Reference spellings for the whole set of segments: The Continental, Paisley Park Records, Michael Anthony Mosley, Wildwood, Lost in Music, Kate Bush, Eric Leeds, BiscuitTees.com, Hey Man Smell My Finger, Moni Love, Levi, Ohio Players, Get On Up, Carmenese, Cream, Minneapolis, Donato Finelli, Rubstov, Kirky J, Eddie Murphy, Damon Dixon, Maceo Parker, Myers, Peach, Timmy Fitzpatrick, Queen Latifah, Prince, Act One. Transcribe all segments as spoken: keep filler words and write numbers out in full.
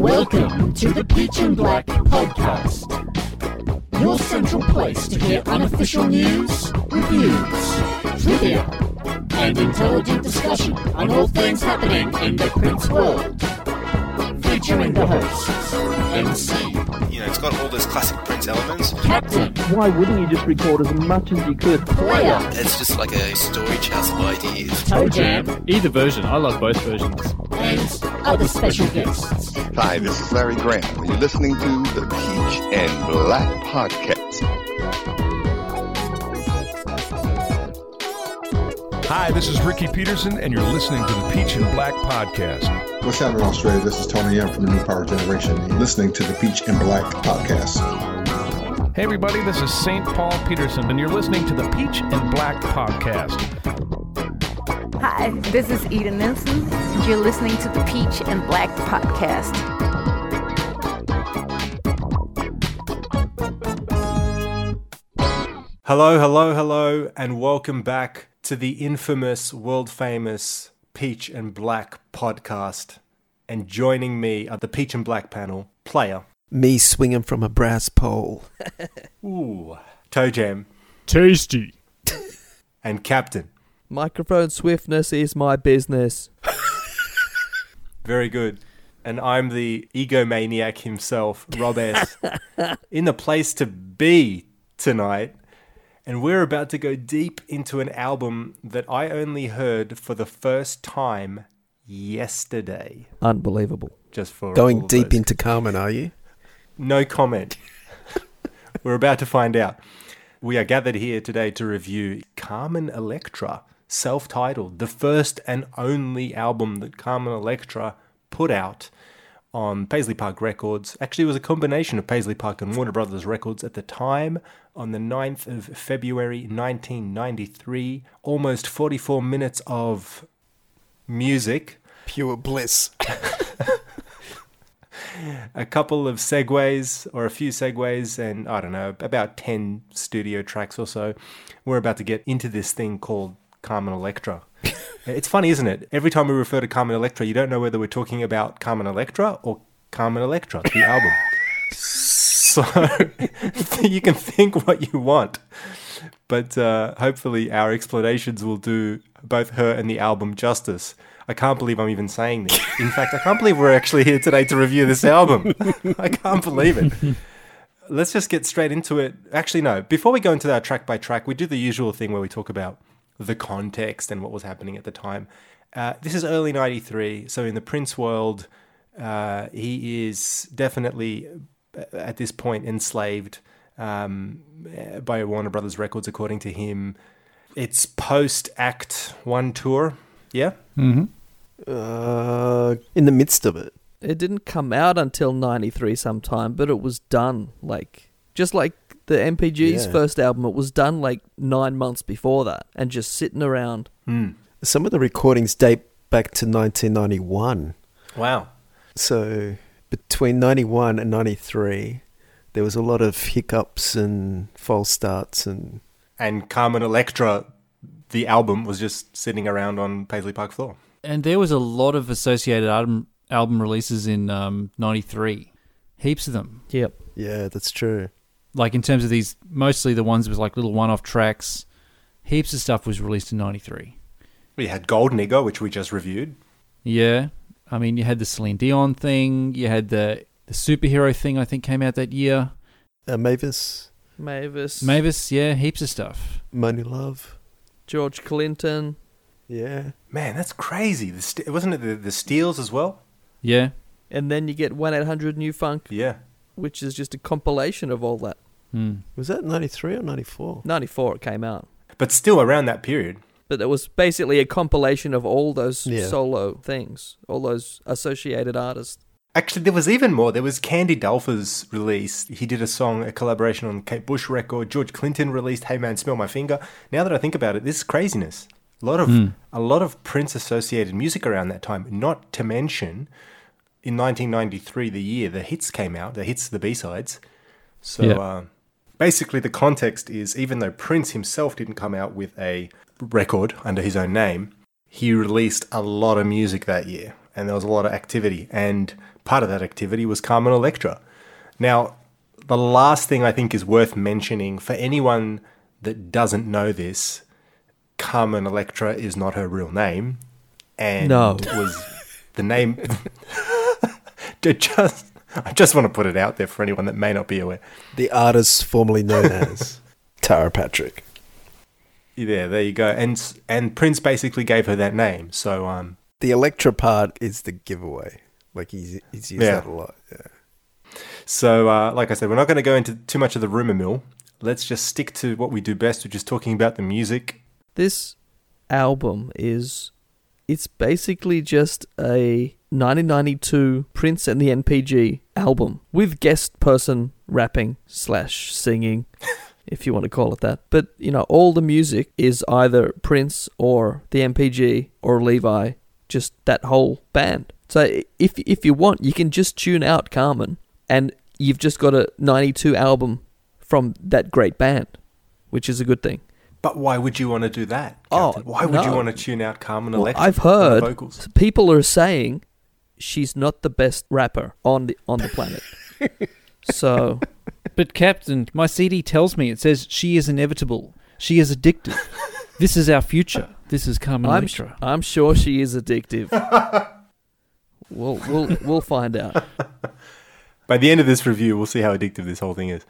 Welcome to the Peach and Black Podcast, your central place to hear unofficial news, reviews, trivia, and intelligent discussion on all things happening in the Prince world. Featuring the hosts, M C. You know, it's got all those classic Prince elements. Captain. Why wouldn't you just record as much as you could? Player. It's just like a storage house of ideas. Toe Jam. Either version. I love both versions. And other special guests. Hi, this is Larry Graham, and you're listening to the Peach and Black Podcast. Hi, this is Ricky Peterson, and you're listening to the Peach and Black Podcast. What's happening in Australia? This is Tony M from the New Power Generation. You're listening to the Peach and Black Podcast. Hey everybody, this is Saint Paul Peterson, and you're listening to the Peach and Black Podcast. Hi, this is Eden Nelson, and you're listening to the Peach and Black Podcast. Hello, hello, hello, and welcome back to the infamous, world-famous Peach and Black Podcast, and joining me at the Peach and Black panel, Player. Me swinging from a brass pole. Ooh. Toe Jam. Tasty. And Captain. Microphone swiftness is my business. Very good. And I'm the egomaniac himself, Rob S. In the place to be tonight. And we're about to go deep into an album that I only heard for the first time yesterday. Unbelievable. Just for going deep into Carmen, are you? No comment. We're about to find out. We are gathered here today to review Carmen Electra, self-titled, the first and only album that Carmen Electra put out on Paisley Park Records. Actually, it was a combination of Paisley Park and Warner Brothers Records at the time. On the ninth of February nineteen ninety-three, almost forty-four minutes of music. Pure bliss. A couple of segues, or a few segues, and I don't know, about ten studio tracks or so. We're about to get into this thing called Carmen Electra. It's funny, isn't it? Every time we refer to Carmen Electra, you don't know whether we're talking about Carmen Electra or Carmen Electra, the album. So you can think what you want. But uh, hopefully our explanations will do both her and the album justice. I can't believe I'm even saying this. In fact, I can't believe we're actually here today to review this album. I can't believe it. Let's just get straight into it. Actually, no. Before we go into that track by track, we do the usual thing where we talk about the context and what was happening at the time. Uh, this is early ninety-three, so in the Prince world, uh, he is definitely at this point enslaved um, by Warner Brothers Records, according to him. It's post-Act One tour, yeah? Mm-hmm. Uh, in the midst of it. It didn't come out until ninety-three sometime, but it was done, like, just like the N P G's yeah. first album, it was done like nine months before that and just sitting around. Mm. Some of the recordings date back to nineteen ninety-one. Wow. So between ninety-one and ninety-three, there was a lot of hiccups and false starts. And and Carmen Electra, the album, was just sitting around on Paisley Park floor. And there was a lot of associated album, album releases in um, ninety-three. Heaps of them. Yep. Yeah, that's true. Like in terms of these, mostly the ones with like little one-off tracks, heaps of stuff was released in ninety-three. We had Gold Nigger, which we just reviewed. Yeah. I mean, you had the Celine Dion thing. You had the, the superhero thing, I think, came out that year. Uh, Mavis. Mavis. Mavis, yeah. Heaps of stuff. Moni Love. George Clinton. Yeah. Man, that's crazy. The st- wasn't it the, the Steels as well? Yeah. And then you get one eight hundred New Funk. Yeah. Which is just a compilation of all that. Hmm. Was that ninety-three or ninety-four? ninety-four it came out. But still around that period. But it was basically a compilation of all those yeah. solo things, all those associated artists. Actually, there was even more. There was Candy Dulfer's release. He did a song, a collaboration on Kate Bush record. George Clinton released Hey Man, Smell My Finger. Now that I think about it, this is craziness. A lot of, mm. a lot of Prince-associated music around that time, not to mention in nineteen ninety-three, the year The Hits came out, The Hits, the B-sides. So yeah. uh, basically the context is, even though Prince himself didn't come out with a record under his own name, he released a lot of music that year. and there was a lot of activity, and part of that activity was Carmen Electra. Now, the last thing I think is worth mentioning for anyone that doesn't know this, Carmen Electra is not her real name, and no. was the name... just, I just want to put it out there for anyone that may not be aware. The artist formerly known as Tara Patrick. Yeah, there you go. And and Prince basically gave her that name. So um, the Electra part is the giveaway. Like he's he's used yeah. that a lot. Yeah. So uh, like I said, we're not going to go into too much of the rumor mill. Let's just stick to what we do best, which is talking about the music. This album is it's basically just a nineteen ninety-two Prince and the N P G album with guest person rapping slash singing. If you want to call it that. But, you know, all the music is either Prince or the N P G or Levi, just that whole band. So if if you want, you can just tune out Carmen and you've just got a ninety-two album from that great band, which is a good thing. But why would you want to do that, Captain? Oh, why would no. you want to tune out Carmen well, Electra? I've heard vocals? People are saying she's not the best rapper on the on the planet. So... But Captain, my C D tells me, it says she is inevitable. She is addictive. This is our future. This is Carmen I'm Electra. Sh- I'm sure she is addictive. we'll we'll we'll find out. By the end of this review, we'll see how addictive this whole thing is.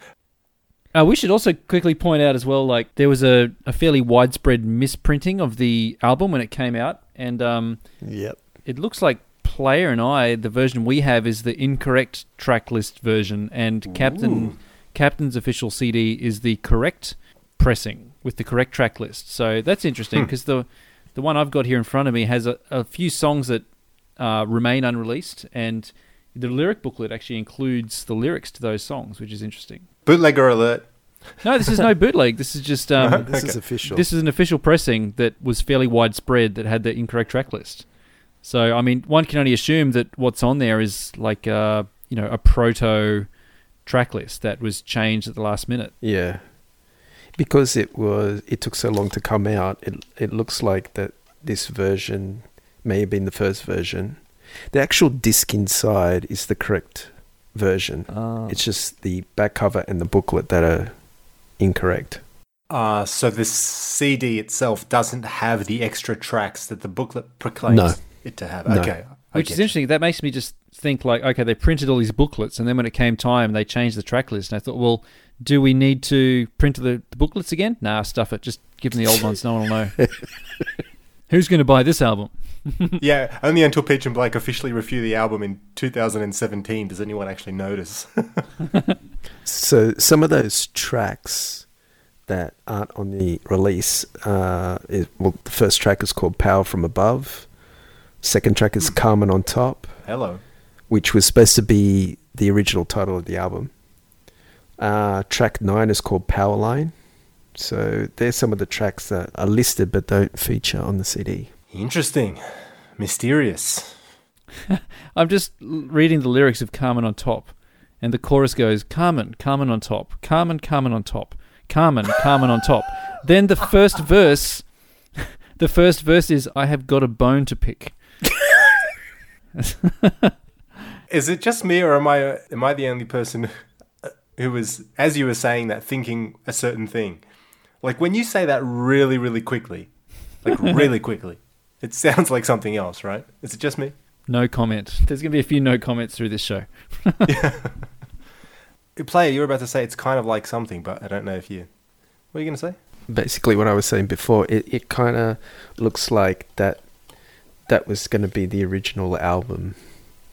Uh, we should also quickly point out as well, like there was a, a fairly widespread misprinting of the album when it came out, and um, yep, it looks like Player and I, the version we have is the incorrect track list version, and Captain Ooh. Captain's official C D is the correct pressing with the correct track list. So that's interesting because hmm. the the one I've got here in front of me has a, a few songs that uh, remain unreleased, and the lyric booklet actually includes the lyrics to those songs, which is interesting. Bootlegger alert. No, this is no bootleg. This is just um, no, this okay. is official. This is an official pressing that was fairly widespread that had the incorrect track list. So, I mean, one can only assume that what's on there is like, uh, you know, a proto track list that was changed at the last minute. Yeah. Because it was, it took so long to come out, it it looks like that this version may have been the first version. The actual disc inside is the correct version. Oh. It's just the back cover and the booklet that are incorrect. Uh, so the C D itself doesn't have the extra tracks that the booklet proclaims no. it to have. No. Okay. Which is interesting. That makes me just think like, okay, they printed all these booklets and then when it came time, they changed the track list. And I thought, well, do we need to print the, the booklets again? Nah, stuff it. Just give them the old ones. No one will know. Who's going to buy this album? Yeah, only until Peach and Blake officially review the album in two thousand seventeen does anyone actually notice. So some of those tracks... that aren't on the release. Uh, is, well, the first track is called Power From Above. Second track is Carmen on Top. Hello. Which was supposed to be the original title of the album. Uh, track nine is called Powerline. So there's some of the tracks that are listed but don't feature on the C D. Interesting. Mysterious. I'm just reading the lyrics of Carmen on Top. And the chorus goes, Carmen, Carmen on top. Carmen, Carmen on top. Carmen, Carmen on top. Then the first verse, the first verse is, I have got a bone to pick. Is it just me or am I am I the only person who was, as you were saying that, thinking a certain thing? Like when you say that really, really quickly, like really quickly, it sounds like something else, right? Is it just me? No comment. There's going to be a few no comments through this show. Yeah. Player, you were about to say it's kind of like something, but I don't know if you... What are you going to say? Basically, what I was saying before, it, it kind of looks like that that was going to be the original album.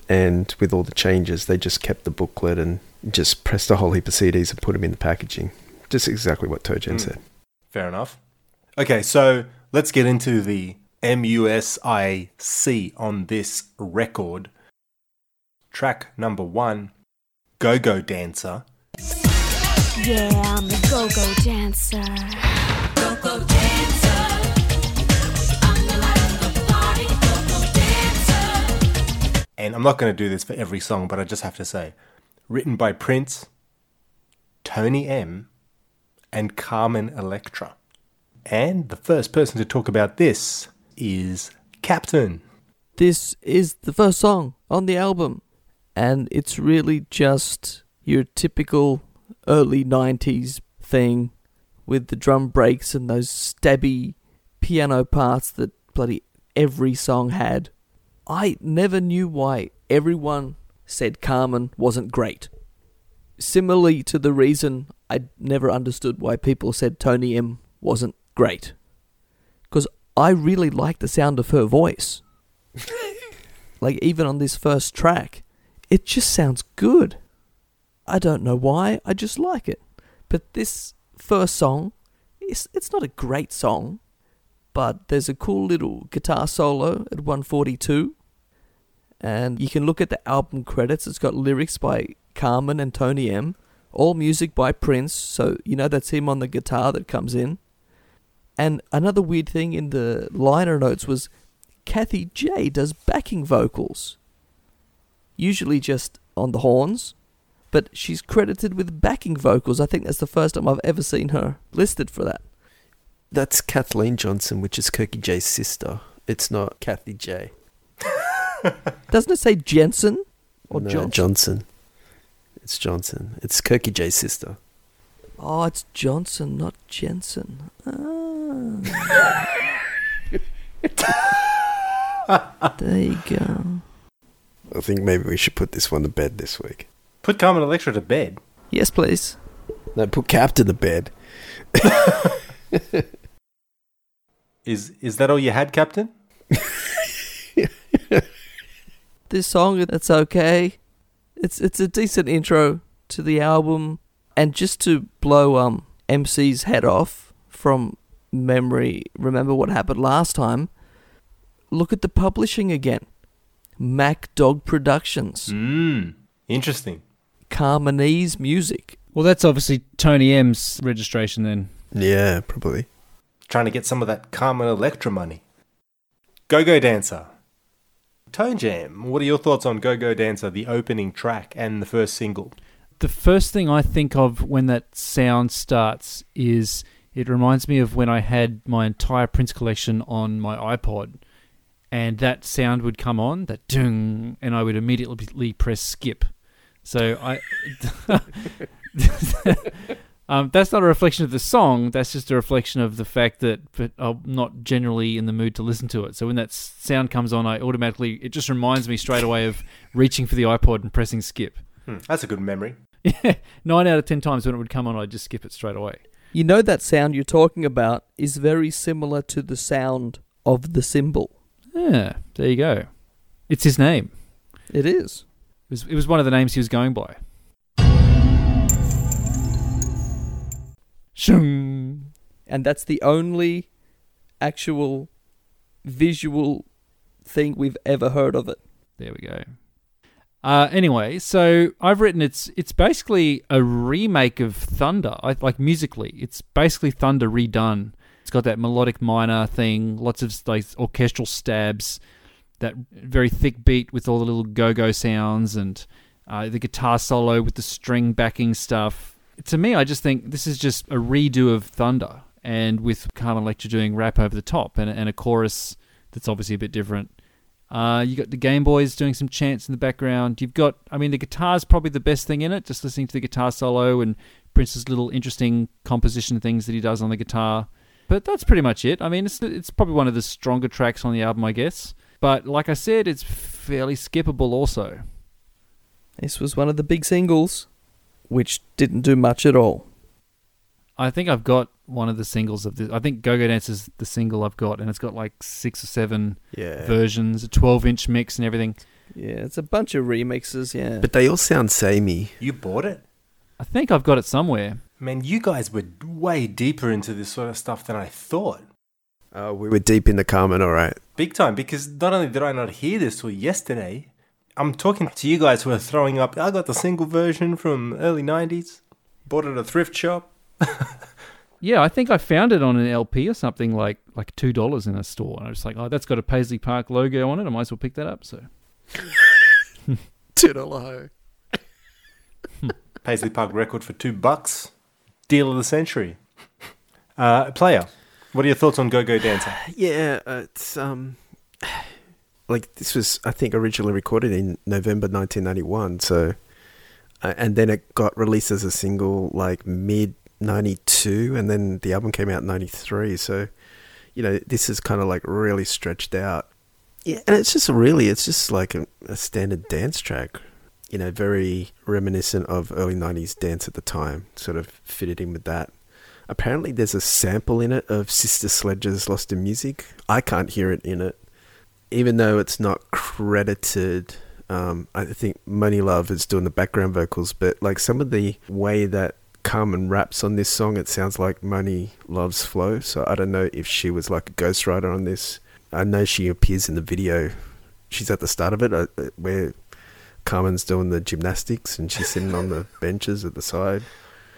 And with all the changes, they just kept the booklet and just pressed a whole heap of C Ds and put them in the packaging. Just exactly what Toe Jam mm. said. Fair enough. Okay, so let's get into the M U S I C on this record. Track number one. Go-Go Dancer. Yeah, I'm the go-go dancer. Go-go dancer. I'm the light of the party, go-go dancer. And I'm not going to do this for every song, but I just have to say, written by Prince, Tony M, and Carmen Electra. And the first person to talk about this is Captain. this is the first song on the album. And it's really just your typical early nineties thing with the drum breaks and those stabby piano parts that bloody every song had. I never knew why everyone said Carmen wasn't great. Similarly to the reason I never understood why people said Tony M wasn't great. Because I really like the sound of her voice. Like, even on this first track, it just sounds good. I don't know why, I just like it. But this first song, it's, it's not a great song, but there's a cool little guitar solo at one forty-two. And you can look at the album credits. It's got lyrics by Carmen and Tony M. All music by Prince, so you know that's him on the guitar that comes in. And another weird thing in the liner notes was Kathy J does backing vocals, usually just on the horns, but she's credited with backing vocals. I think that's the first time I've ever seen her listed for that. That's Kathleen Johnson, which is Kirky J's sister. It's not Kathy J. Doesn't it say Jensen or no, Johnson? Johnson. It's Johnson. It's Kirky J's sister. Oh, it's Johnson, not Jensen. Ah. There you go. I think maybe we should put this one to bed this week. Put Carmen Electra to bed? Yes, please. No, put Cap to the bed. Is is that all you had, Captain? This song, that's okay. It's it's a decent intro to the album. And just to blow um M C's head off from memory, remember what happened last time, look at the publishing again. Mac Dog Productions. Mm, interesting. Carmenese music. Well, that's obviously Tony M's registration then. Yeah, probably. Trying to get some of that Carmen Electra money. Go-Go Dancer. Tone Jam, what are your thoughts on Go-Go Dancer, the opening track and the first single? The first thing I think of when that sound starts is it reminds me of when I had my entire Prince collection on my iPod, and that sound would come on, that ding, and I would immediately press skip. So I... Um, that's not a reflection of the song, that's just a reflection of the fact that I'm not generally in the mood to listen to it. So when that sound comes on, I automatically, it just reminds me straight away of reaching for the iPod and pressing skip. Hmm, that's a good memory. Yeah, nine out of ten times when it would come on, I'd just skip it straight away. You know that sound you're talking about is very similar to the sound of the cymbal. Yeah, there you go. It's his name. It is. It was, it was one of the names he was going by. Shung. And that's the only actual visual thing we've ever heard of it. There we go. Uh, anyway, so I've written it's it's basically a remake of Thunder, I, like musically. It's basically Thunder redone. It's got that melodic minor thing, lots of like orchestral stabs, that very thick beat with all the little go-go sounds and uh, the guitar solo with the string backing stuff. To me, I just think this is just a redo of Thunder, and with Carmen Electra doing rap over the top and, and a chorus that's obviously a bit different. Uh, you got the Game Boys doing some chants in the background. You've got, I mean, the guitar's probably the best thing in it, just listening to the guitar solo and Prince's little interesting composition things that he does on the guitar. But that's pretty much it. I mean, it's it's probably one of the stronger tracks on the album, I guess. But like I said, it's fairly skippable also. This was one of the big singles, which didn't do much at all. I think I've got one of the singles of this. I think Go-Go Dance is the single I've got, and it's got like six or seven yeah. versions, a twelve-inch mix and everything. Yeah, it's a bunch of remixes, yeah. But they all sound samey. You bought it? I think I've got it somewhere. Man, you guys were way deeper into this sort of stuff than I thought. Uh, we were deep into Carmen, all right. Big time, because not only did I not hear this till yesterday... I'm talking to you guys who are throwing up, I got the single version from early nineties, bought it at a thrift shop. Yeah, I think I found it on an L P or something, like like two dollars in a store. And I was like, oh, that's got a Paisley Park logo on it. I might as well pick that up. So, two dollars. Paisley Park record for two bucks. Deal of the century. Uh, player, what are your thoughts on Go-Go Dancer? Yeah, it's... um. like this was, I think, originally recorded in November nineteen ninety-one. So, uh, and then it got released as a single like mid ninety-two, and then the album came out in ninety-three. So, you know, this is kind of like really stretched out. Yeah, and it's just really, it's just like a, a standard dance track. You know, very reminiscent of early nineties dance at the time, sort of fitted in with that. Apparently there's a sample in it of Sister Sledge's Lost in Music. I can't hear it in it, even though it's not credited. um, I think Moni Love is doing the background vocals, but like some of the way that Carmen raps on this song, it sounds like Moni Love's flow. So I don't know if she was like a ghostwriter on this. I know she appears in the video. She's at the start of it where Carmen's doing the gymnastics and she's sitting on the benches at the side.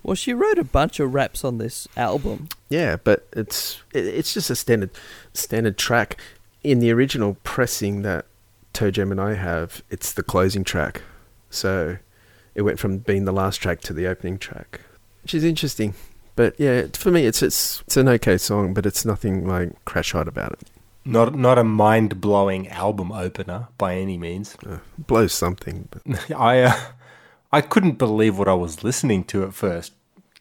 Well, she wrote a bunch of raps on this album. Yeah, but it's it's just a standard standard track. In the original pressing that Toe Jam and I have, it's the closing track. So it went from being the last track to the opening track, which is interesting. But yeah, for me, it's it's it's an okay song, but it's nothing like crash hot about it. Not not a mind-blowing album opener by any means. Uh, blows something. But. I uh, I couldn't believe what I was listening to at first.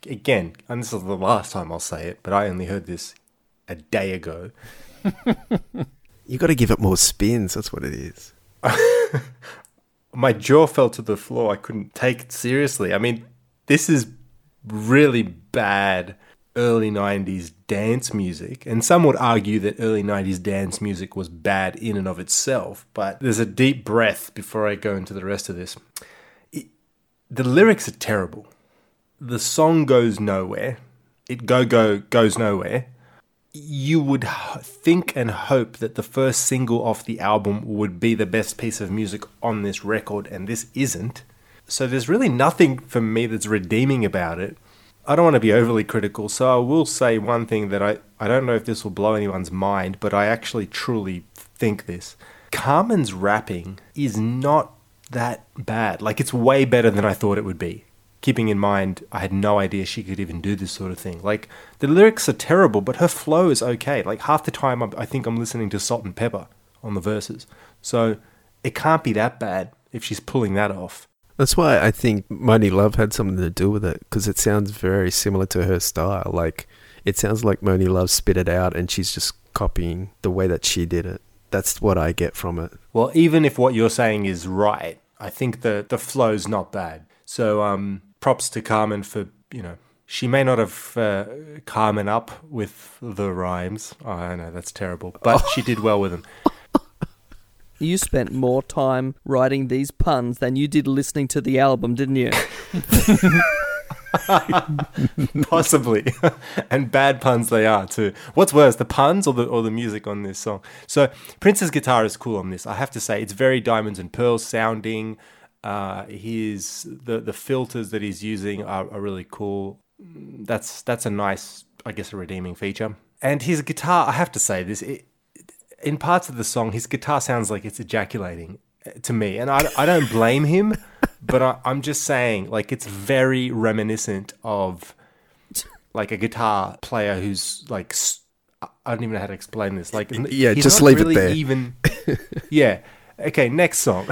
Again, and this is the last time I'll say it, but I only heard this a day ago. You got to give it more spins. That's what it is. My jaw fell to the floor. I couldn't take it seriously. I mean, this is really bad early nineties dance music, and some would argue that early nineties dance music was bad in and of itself, but there's a deep breath before I go into the rest of this. It, the lyrics are terrible. The song goes nowhere. It go, go, goes nowhere. You would h- think and hope that the first single off the album would be the best piece of music on this record, and this isn't. So there's really nothing for me that's redeeming about it. I don't want to be overly critical, so I will say one thing that I, I don't know if this will blow anyone's mind, but I actually truly think this. Carmen's rapping is not that bad. Like, it's way better than I thought it would be. Keeping in mind, I had no idea she could even do this sort of thing. Like, the lyrics are terrible, but her flow is okay. Like, half the time, I'm, I think I'm listening to Salt and Pepper on the verses. So, it can't be that bad if she's pulling that off. That's why I think Moni Love had something to do with it, because it sounds very similar to her style. Like, it sounds like Moni Love spit it out and she's just copying the way that she did it. That's what I get from it. Well, even if what you're saying is right, I think the, the flow's not bad. So um, props to Carmen for, you know, she may not have uh, Carmen up with the rhymes. Oh, I know, that's terrible. But she did well with them. You spent more time writing these puns than you did listening to the album, didn't you? Possibly. And bad puns they are too. What's worse, the puns or the or the music on this song? So Prince's guitar is cool on this. I have to say, it's very Diamonds and Pearls sounding. Uh, his the, the filters that he's using are, are really cool. That's that's a nice, I guess, a redeeming feature. And his guitar, I have to say this, it, in parts of the song, his guitar sounds like it's ejaculating to me. And I, I don't blame him, but I, I'm just saying, like, it's very reminiscent of, like, a guitar player who's, like, I don't even know how to explain this. Like, yeah, he's just not leave really it there. Even, yeah. Okay, next song.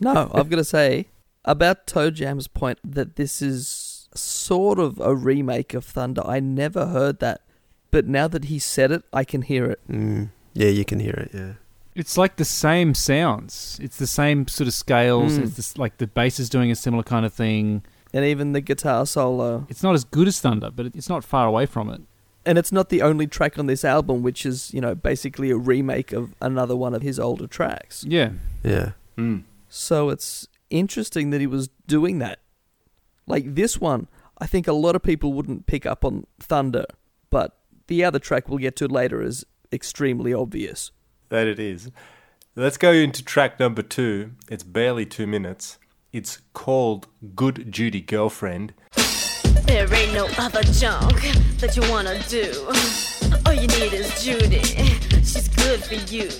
No, I've got to say, about Toe Jam's point that this is sort of a remake of Thunder, I never heard that. But now that he said it, I can hear it. Mm. Yeah, you can hear it, yeah. It's like the same sounds. It's the same sort of scales. Mm. It's this, like the bass is doing a similar kind of thing. And even the guitar solo. It's not as good as Thunder, but it's not far away from it. And it's not the only track on this album, which is, you know, basically a remake of another one of his older tracks. Yeah. Yeah. Mm. So it's interesting that he was doing that. Like this one, I think a lot of people wouldn't pick up on Thunder, but the other track we'll get to later is extremely obvious. That it is. Let's go into track number two. It's barely two minutes. It's called Good Judy Girlfriend. There ain't no other junk that you wanna do. All you need is Judy. She's good for you.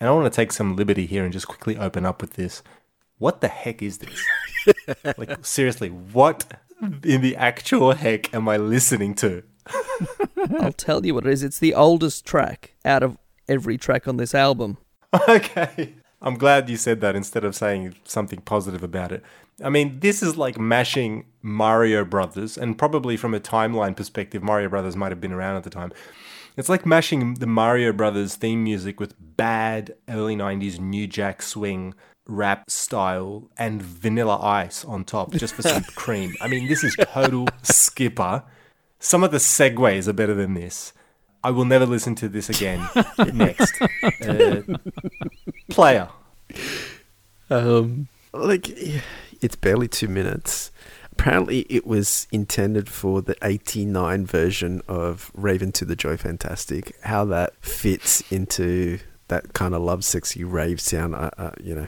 And I want to take some liberty here and just quickly open up with this. What the heck is this? Like, seriously, what in the actual heck am I listening to? I'll tell you what it is. It's the oldest track out of every track on this album. Okay. I'm glad you said that instead of saying something positive about it. I mean, this is like mashing Mario Brothers, and probably from a timeline perspective, Mario Brothers might have been around at the time. It's like mashing the Mario Brothers theme music with bad early nineties New Jack Swing rap style and Vanilla Ice on top just for some cream. I mean, this is total skipper. Some of the segues are better than this. I will never listen to this again. Next. Uh, player. Um, like, it's barely two minutes. Apparently, it was intended for the eighty-nine version of Raven to the Joy Fantastic. How that fits into that kind of love, sexy rave sound, uh, uh, you know,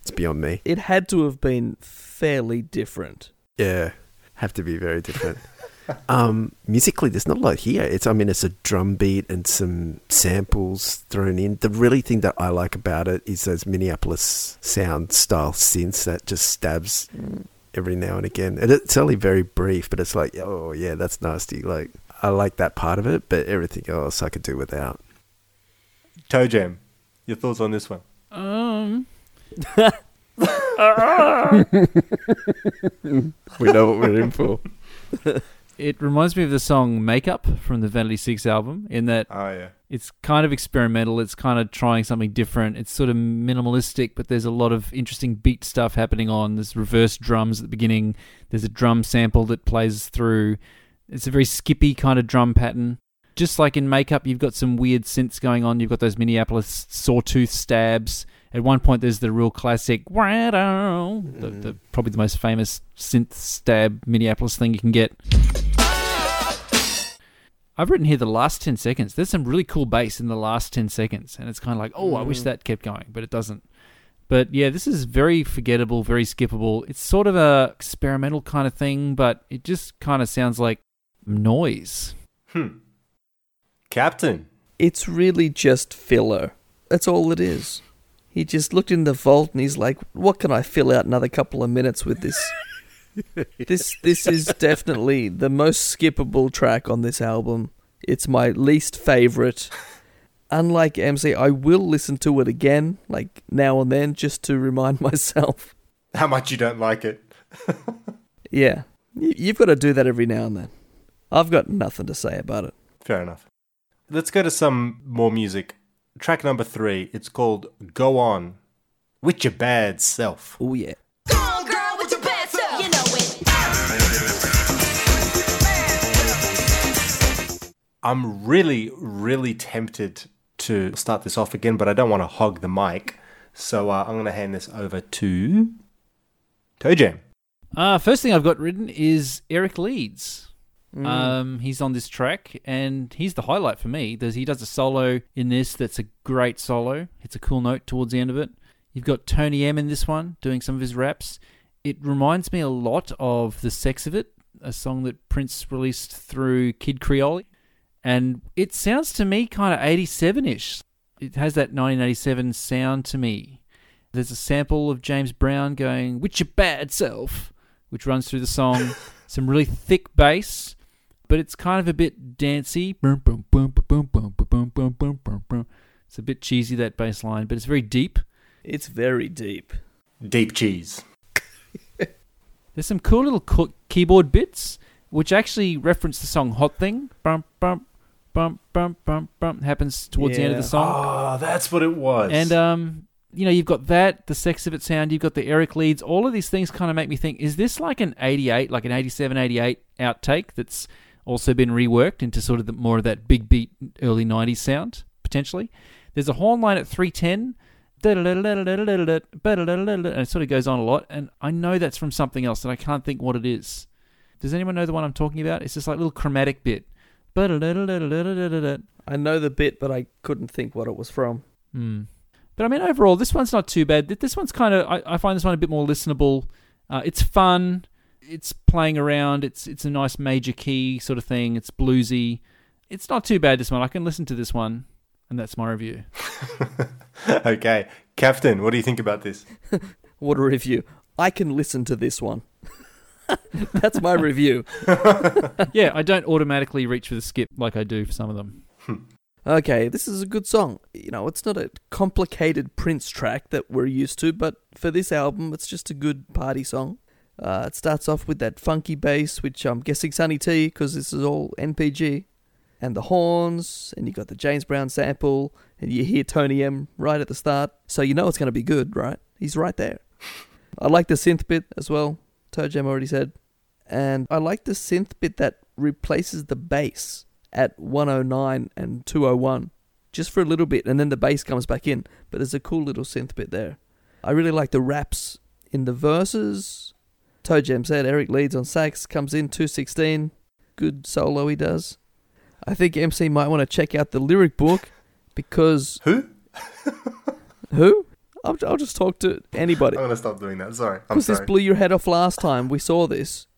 it's beyond me. It had to have been fairly different. Yeah, have to be very different. Um, musically, there's not a lot here. It's, I mean, it's a drum beat and some samples thrown in. The really thing that I like about it is those Minneapolis sound style synths that just stabs every now and again. And it's only very brief, but it's like, oh yeah, that's nasty. Like, I like that part of it, but everything else I could do without. Toe Jam, your thoughts on this one? Um. We know what we're in for. It reminds me of the song Makeup from the Vanity Six album in that oh, yeah. it's kind of experimental. It's kind of trying something different. It's sort of minimalistic, but there's a lot of interesting beat stuff happening on. There's reverse drums at the beginning. There's a drum sample that plays through. It's a very skippy kind of drum pattern. Just like in Makeup, you've got some weird synths going on. You've got those Minneapolis sawtooth stabs. At one point, there's the real classic, mm. the, the, probably the most famous synth stab Minneapolis thing you can get. I've written here the last ten seconds. There's some really cool bass in the last ten seconds, and it's kind of like, oh, mm. I wish that kept going, but it doesn't. But yeah, this is very forgettable, very skippable. It's sort of a experimental kind of thing, but it just kind of sounds like noise. Hmm. Captain. It's really just filler. That's all it is. He just looked in the vault and he's like, what can I fill out another couple of minutes with this? this this is definitely the most skippable track on this album. It's my least favourite. Unlike M C, I will listen to it again, like now and then, just to remind myself. How much you don't like it. Yeah. You've got to do that every now and then. I've got nothing to say about it. Fair enough. Let's go to some more music. Track number three, it's called Go On With Your Bad Self. Oh, yeah. Go on, girl, with your bad self. You know it. I'm really, really tempted to start this off again, but I don't want to hog the mic. So uh, I'm going to hand this over to Toe Jam. Uh, first thing I've got written is Eric Leeds. Mm. Um, he's on this track, and he's the highlight for me. There's, he does a solo in this that's a great solo. It's a cool note towards the end of it. You've got Tony M in this one doing some of his raps. It reminds me a lot of The Sex of It, a song that Prince released through Kid Creole. And it sounds to me kind of eighty-seven-ish. It has that nineteen eighty-seven sound to me. There's a sample of James Brown going, "With your bad self," which runs through the song. Some really thick bass. But it's kind of a bit dancey. It's a bit cheesy, that bass line, but it's very deep. It's very deep. Deep cheese. There's some cool little co- keyboard bits, which actually reference the song Hot Thing. Bump, bump, bump, bump, bump, bump. Happens towards yeah. the end of the song. Oh, that's what it was. And, um, you know, you've got that, the Sex of It sound, you've got the Eric Leeds. All of these things kind of make me think, is this like an eighty-eight, like an eighty-seven, eighty-eight outtake that's also been reworked into sort of the, more of that big beat early nineties sound, potentially. There's a horn line at three ten, and it sort of goes on a lot, and I know that's from something else, and I can't think what it is. Does anyone know the one I'm talking about? It's just like a little chromatic bit. I know the bit, but I couldn't think what it was from. Hmm. But I mean, overall, this one's not too bad. This one's kind of, I, I find this one a bit more listenable. Uh, it's fun. It's playing around. It's it's a nice major key sort of thing. It's bluesy. It's not too bad, this one. I can listen to this one, and that's my review. Okay. Captain, what do you think about this? What a review. I can listen to this one. That's my review. Yeah, I don't automatically reach for the skip like I do for some of them. Hmm. Okay, this is a good song. You know, it's not a complicated Prince track that we're used to, but for this album, it's just a good party song. Uh, it starts off with that funky bass, which I'm guessing Sunny T, because this is all N P G, and the horns, and you got the James Brown sample, and you hear Tony M right at the start, so you know it's going to be good, right? He's right there. I like the synth bit as well, Toe Jam already said, and I like the synth bit that replaces the bass at one oh nine and two oh one, just for a little bit, and then the bass comes back in, but there's a cool little synth bit there. I really like the raps in the verses. Toe Jam said Eric Leeds on sax comes in two sixteen. Good solo he does. I think M C might want to check out the lyric book because... Who? Who? I'll, I'll just talk to anybody. I'm going to stop doing that. Sorry. I'm because sorry. This blew your head off last time. We saw this.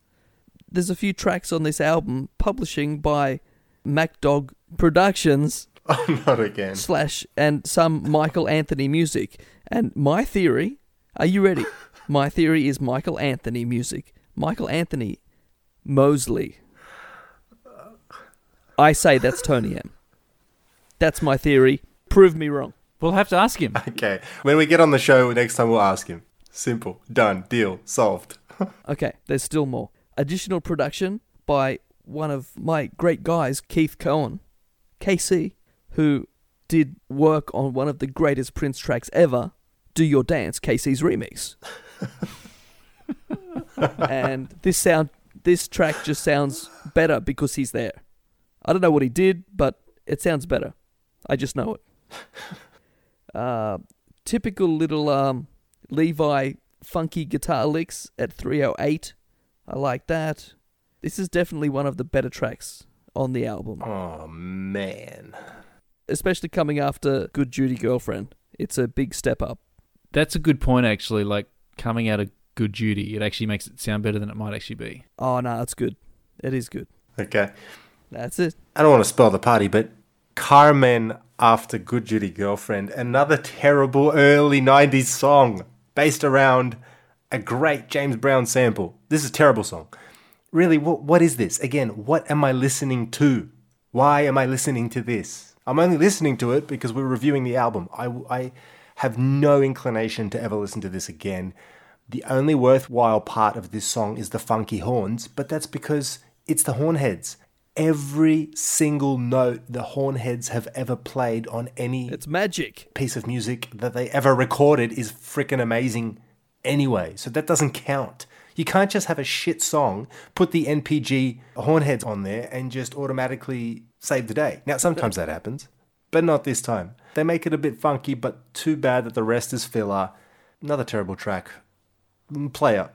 There's a few tracks on this album publishing by Mac Dog Productions. Oh, not again. Slash and some Michael Anthony music. And my theory... Are you ready? My theory is Michael Anthony music. Michael Anthony Mosley. I say that's Tony M. That's my theory. Prove me wrong. We'll have to ask him. Okay. When we get on the show next time, we'll ask him. Simple. Done. Deal. Solved. Okay. There's still more. Additional production by one of my great guys, Keith Cohen, K C, who did work on one of the greatest Prince tracks ever, Do Your Dance, K C's remix. And this sound, this track just sounds better because he's there. I don't know what he did, but it sounds better. I just know it. Uh, typical little um, Levi funky guitar licks at three oh eight. I like that. This is definitely one of the better tracks on the album. Oh, man. Especially coming after Good Judy Girlfriend. It's a big step up. That's a good point, actually. Like, coming out of Good Judy, it actually makes it sound better than it might actually be. Oh, no, it's good. It is good. Okay. That's it. I don't want to spoil the party, but Carmen after Good Judy Girlfriend, another terrible early nineties song based around a great James Brown sample. This is a terrible song. Really, what what is this? Again, what am I listening to? Why am I listening to this? I'm only listening to it because we're reviewing the album. I, I have no inclination to ever listen to this again. The only worthwhile part of this song is the funky horns, but that's because it's the Hornheads. Every single note the Hornheads have ever played on any it's magic. Piece of music that they ever recorded is freaking amazing anyway. So that doesn't count. You can't just have a shit song, put the N P G Hornheads on there, and just automatically save the day. Now, sometimes that happens, but not this time. They make it a bit funky, but too bad that the rest is filler. Another terrible track. Player,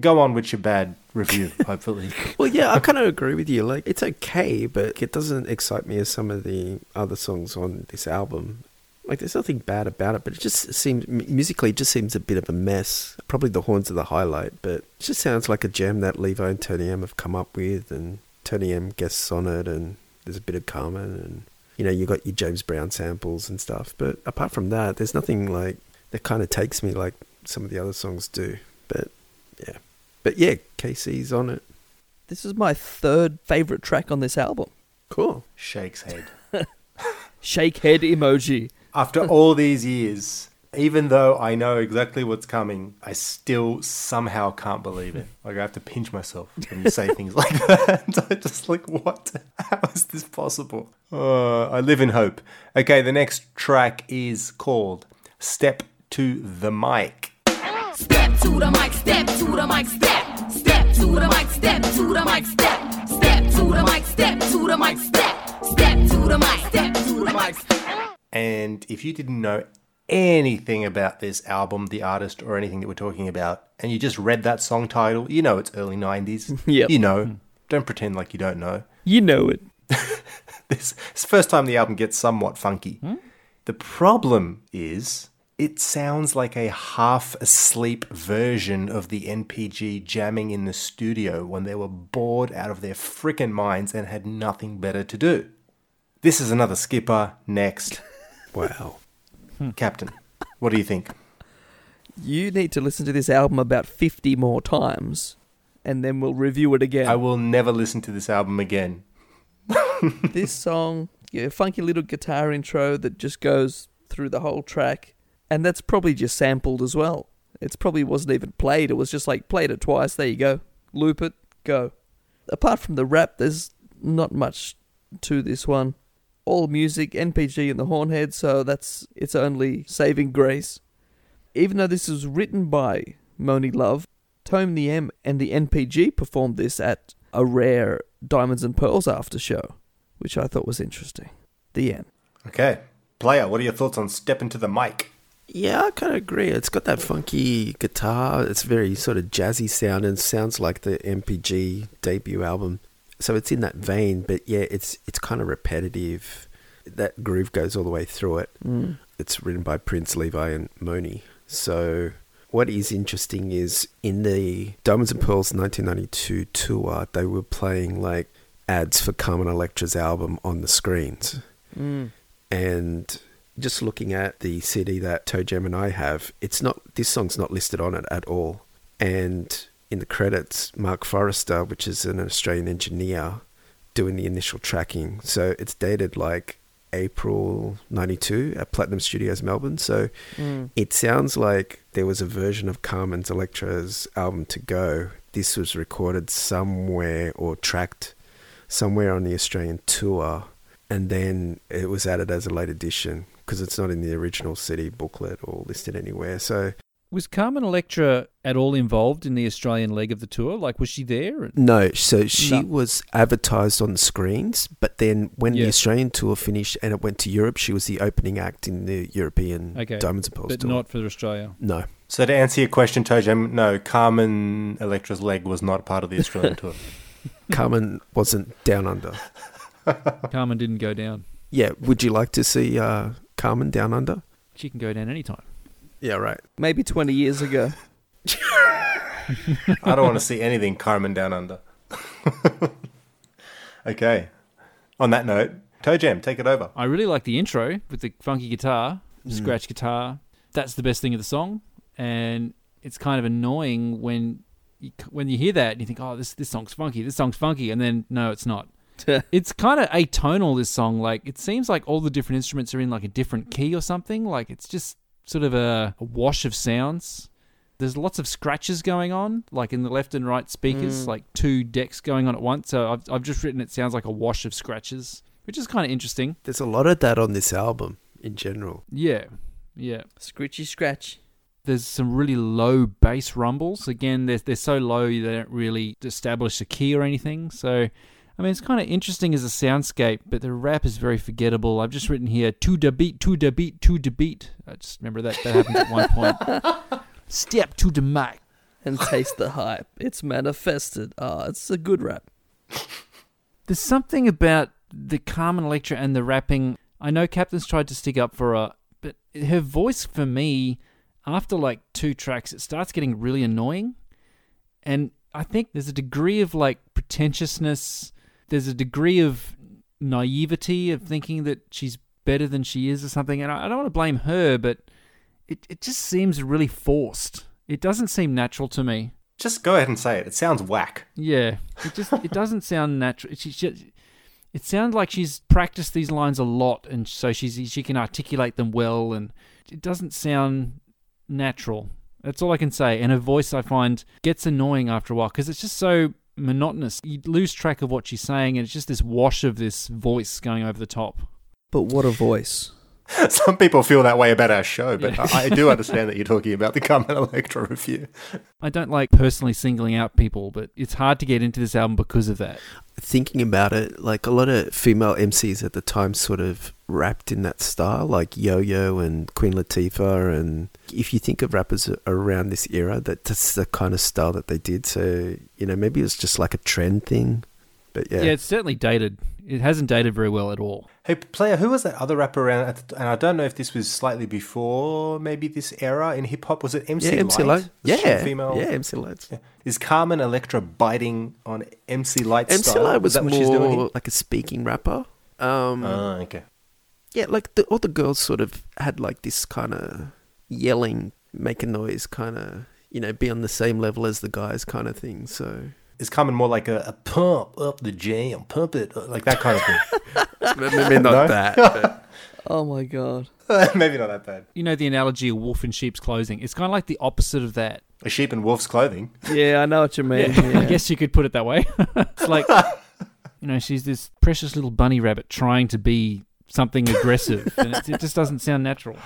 go on with your bad review, hopefully. Well, yeah, I kind of agree with you. Like, it's okay, but it doesn't excite me as some of the other songs on this album. Like, there's nothing bad about it, but it just seems, musically, it just seems a bit of a mess. Probably the horns are the highlight, but it just sounds like a jam that Levi and Tony M have come up with, and Tony M guests on it, and there's a bit of Carmen, and, you know, you got your James Brown samples and stuff. But apart from that, there's nothing, like, that kind of takes me, like, some of the other songs do, but yeah. But yeah, K C's on it. This is my third favourite track on this album. Cool. Shake's head. Shake head emoji. After all these years, even though I know exactly what's coming, I still somehow can't believe it. Like, I have to pinch myself when you say things like that. I just like, what? How is this possible? Uh, I live in hope. Okay, the next track is called Step to the Mic. Step to the mic, step to the mic, step. Step to the mic, step to the mic, step. Step to the mic, step to the mic, step. Step to the mic, step to the mic, step. And if you didn't know anything about this album, the artist, or anything that we're talking about, and you just read that song title, you know it's early nineties. Yep. You know. Don't pretend like you don't know. You know it. This is the first time the album gets somewhat funky. Hmm? The problem is... it sounds like a half-asleep version of the N P G jamming in the studio when they were bored out of their frickin' minds and had nothing better to do. This is another skipper. Next. Wow. Captain, what do you think? You need to listen to this album about fifty more times, and then we'll review it again. I will never listen to this album again. This song you know, funky little guitar intro that just goes through the whole track. And that's probably just sampled as well. It probably wasn't even played. It was just like, played it twice, there you go. Loop it, go. Apart from the rap, there's not much to this one. All music, N P G and the Hornheads, so that's its only saving grace. Even though this was written by Moni Love, Tony M and the N P G performed this at a rare Diamonds and Pearls after show, which I thought was interesting. The end. Okay. Player, what are your thoughts on Step Into the Mic? Yeah, I kind of agree. It's got that funky guitar. It's very sort of jazzy sound and sounds like the N P G debut album. So it's in that vein, but yeah, it's it's kind of repetitive. That groove goes all the way through it. Mm. It's written by Prince, Levi, and Moni. So what is interesting is in the Diamonds and Pearls nineteen ninety-two tour, they were playing like ads for Carmen Electra's album on the screens. Mm. And just looking at the C D that Toe Jam and I have, it's not this song's not listed on it at all. And in the credits, Mark Forrester, which is an Australian engineer, doing the initial tracking. So it's dated like April ninety-two at Platinum Studios Melbourne. So mm. it sounds like there was a version of Carmen Electra's album To Go. This was recorded somewhere or tracked somewhere on the Australian tour. And then it was added as a late edition because it's not in the original C D booklet or listed anywhere. So... was Carmen Electra at all involved in the Australian leg of the tour? Like, was she there? No. So she no. was advertised on the screens, but then when yeah. the Australian tour finished and it went to Europe, she was the opening act in the European okay. Diamonds and Pearls but tour. But not for Australia? No. So to answer your question, Tojam, no, Carmen Electra's leg was not part of the Australian tour. Carmen wasn't down under. Carmen didn't go down. Yeah. Would you like to see uh, Carmen down under? She can go down anytime. Yeah, right. Maybe twenty years ago. I don't want to see anything Carmen down under. Okay. On that note, Toe Jam, take it over. I really like the intro with the funky guitar, scratch mm. guitar. That's the best thing of the song. And it's kind of annoying when you, when you hear that and you think, oh, this, this song's funky, this song's funky. And then, no, it's not. It's kind of atonal, this song. Like, it seems like all the different instruments are in like a different key or something. Like, it's just... sort of a, a wash of sounds. There's lots of scratches going on, like in the left and right speakers, mm. like two decks going on at once. So I've, I've just written it sounds like a wash of scratches, which is kind of interesting. There's a lot of that on this album in general. Yeah, yeah. Scritchy scratch. There's some really low bass rumbles. Again, they're, they're so low they don't really establish a key or anything. So, I mean, it's kind of interesting as a soundscape, but the rap is very forgettable. I've just written here, to the beat, to the beat, to the beat. I just remember that. That happened at one point. Step to the mic. And taste the hype. It's manifested. Ah, oh, it's a good rap. There's something about the Carmen Electra and the rapping. I know Captain's tried to stick up for her, but her voice for me, after like two tracks, it starts getting really annoying. And I think there's a degree of like pretentiousness. There's a degree of naivety of thinking that she's better than she is or something. And I don't want to blame her, but it, it just seems really forced. It doesn't seem natural to me. Just go ahead and say it. It sounds whack. Yeah. It just it doesn't sound natural. She, she, it sounds like she's practiced these lines a lot, and so she's she can articulate them well, and it doesn't sound natural. That's all I can say. And her voice, I find, gets annoying after a while because it's just so... monotonous. You lose track of what she's saying, and it's just this wash of this voice going over the top. But what a voice. Some people feel that way about our show, but yeah. I, I do understand that you're talking about the Carmen Electra review. I don't like personally singling out people, but it's hard to get into this album because of that. Thinking about it, like a lot of female M Cs at the time sort of rapped in that style, like Yo-Yo and Queen Latifah. And if you think of rappers around this era, that that's the kind of style that they did. So, you know, maybe it was just like a trend thing. But yeah. Yeah, it's certainly dated. It hasn't dated very well at all. Hey, Player, who was that other rapper around? At the, and I don't know if this was slightly before maybe this era in hip-hop. Was it M C Lyte? Yeah, M C Lyte. Yeah, female. Yeah, M C Lyte. Yeah. Is Carmen Electra biting on M C Lyte's M C style? M C Lyte was more she's doing like a speaking rapper. Um, oh, okay. Yeah, like the, all the girls sort of had like this kind of yelling, make a noise kind of, you know, be on the same level as the guys kind of thing, so... is coming more like a, a pump up the jam, pump it, like that kind of thing. Maybe not no? that. But... Oh, my God. Maybe not that bad. You know the analogy of wolf in sheep's clothing? It's kind of like the opposite of that. A sheep in wolf's clothing? Yeah, I know what you mean. Yeah. Yeah. I guess you could put it that way. It's like, you know, she's this precious little bunny rabbit trying to be something aggressive, and it, it just doesn't sound natural.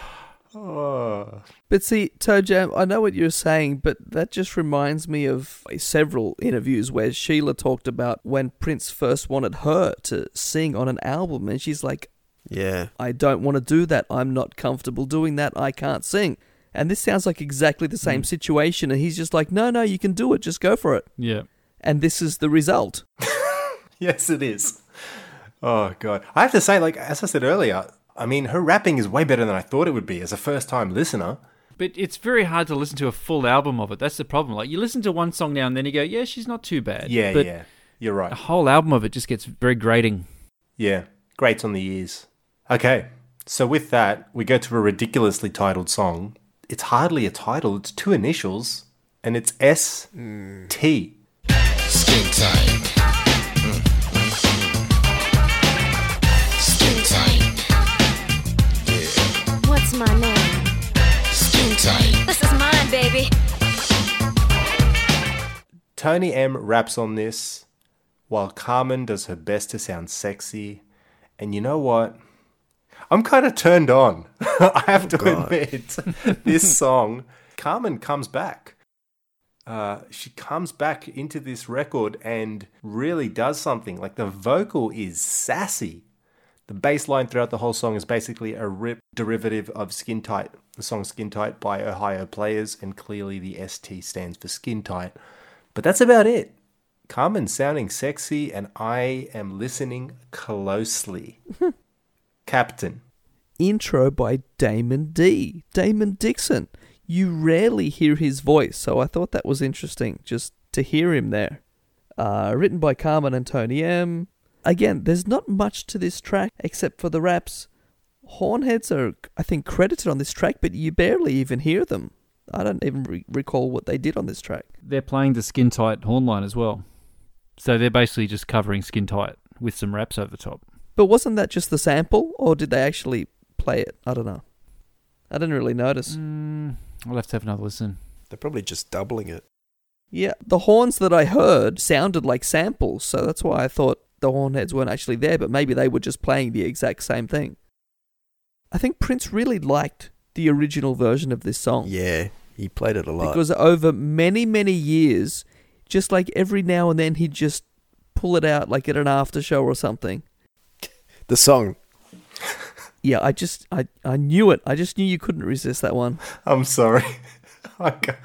Oh. But see, Toe Jam, I know what you're saying, but that just reminds me of several interviews where Sheila talked about when Prince first wanted her to sing on an album, and she's like, "Yeah, I don't want to do that. I'm not comfortable doing that. I can't sing." And this sounds like exactly the same mm. situation, and he's just like, "No, no, you can do it. Just go for it." Yeah. And this is the result. Yes, it is. Oh, God. I have to say, like, as I said earlier, I mean, her rapping is way better than I thought it would be as a first-time listener. But it's very hard to listen to a full album of it. That's the problem. Like, you listen to one song now and then you go, yeah, she's not too bad. Yeah, but yeah. You're right. A whole album of it just gets very grating. Yeah. Grates on the ears. Okay. So with that, we go to a ridiculously titled song. It's hardly a title. It's two initials. And it's S T. Mm. Skin Tight. My name. Skin Tight. This is mine, baby. Tony M raps on this while Carmen does her best to sound sexy. And you know what? I'm kind of turned on. I have oh, to God. admit, this song, Carmen comes back. Uh, she comes back into this record and really does something. Like, the vocal is sassy. The bass line throughout the whole song is basically a rip derivative of Skin Tight, the song Skin Tight by Ohio Players, and clearly the S T stands for Skin Tight. But that's about it. Carmen sounding sexy, and I am listening closely. Captain. Intro by Damon D. Damon Dixon. You rarely hear his voice, so I thought that was interesting just to hear him there. Uh, written by Carmen and Tony M. Again, there's not much to this track except for the raps. Hornheads are, I think, credited on this track, but you barely even hear them. I don't even re- recall what they did on this track. They're playing the Skin Tight horn line as well. So they're basically just covering Skin Tight with some raps over the top. But wasn't that just the sample, or did they actually play it? I don't know. I didn't really notice. Mm, I'll have to have another listen. They're probably just doubling it. Yeah, the horns that I heard sounded like samples, so that's why I thought the Hornheads weren't actually there, but maybe they were just playing the exact same thing. I think Prince really liked the original version of this song. Yeah, he played it a lot. Because over many, many years, just like every now and then, he'd just pull it out like at an after show or something. The song. Yeah, I just, I, I knew it. I just knew you couldn't resist that one. I'm sorry. Okay.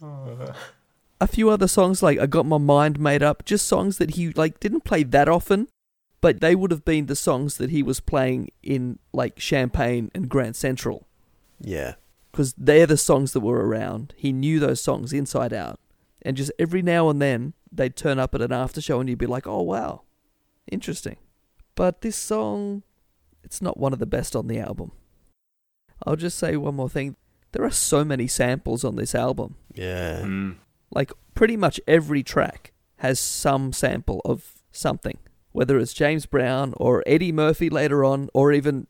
Oh. A few other songs, like I Got My Mind Made Up, just songs that he like didn't play that often, but they would have been the songs that he was playing in like Champaign and Grand Central. Yeah. Because they're the songs that were around. He knew those songs inside out. And just every now and then, they'd turn up at an after show and you'd be like, oh, wow, interesting. But this song, it's not one of the best on the album. I'll just say one more thing. There are so many samples on this album. Yeah. Mm. Like, pretty much every track has some sample of something, whether it's James Brown or Eddie Murphy later on, or even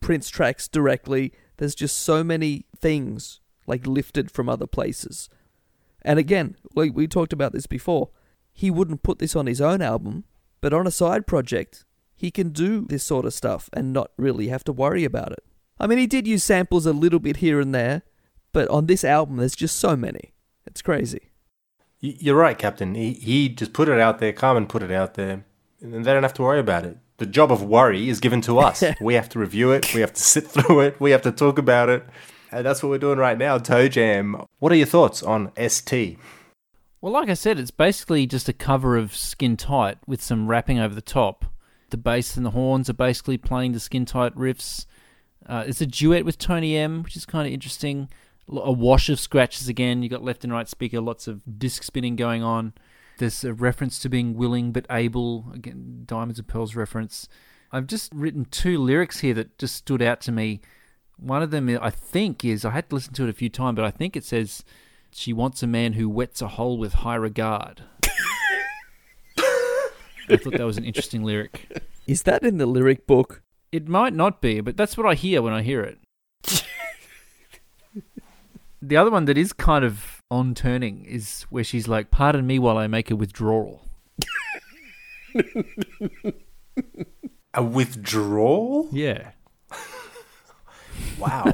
Prince tracks directly. There's just so many things, like, lifted from other places. And again, like we talked about this before, he wouldn't put this on his own album, but on a side project, he can do this sort of stuff and not really have to worry about it. I mean, he did use samples a little bit here and there, but on this album, there's just so many. It's crazy. You're right, Captain. He, he just put it out there. Carmen put it out there. And they don't have to worry about it. The job of worry is given to us. We have to review it. We have to sit through it. We have to talk about it. And that's what we're doing right now, Toe Jam. What are your thoughts on S T? Well, like I said, it's basically just a cover of Skin Tight with some rapping over the top. The bass and the horns are basically playing the Skin Tight riffs. Uh, it's a duet with Tony M, which is kind of interesting. A wash of scratches again. You got left and right speaker, lots of disc spinning going on. There's a reference to being willing but able. Again, Diamonds and Pearls reference. I've just written two lyrics here that just stood out to me. One of them, I think, is, I had to listen to it a few times, but I think it says, she wants a man who wets a hole with high regard. I thought that was an interesting lyric. Is that in the lyric book? It might not be, but that's what I hear when I hear it. The other one that is kind of on-turning is where she's like, pardon me while I make a withdrawal. A withdrawal? Yeah. Wow.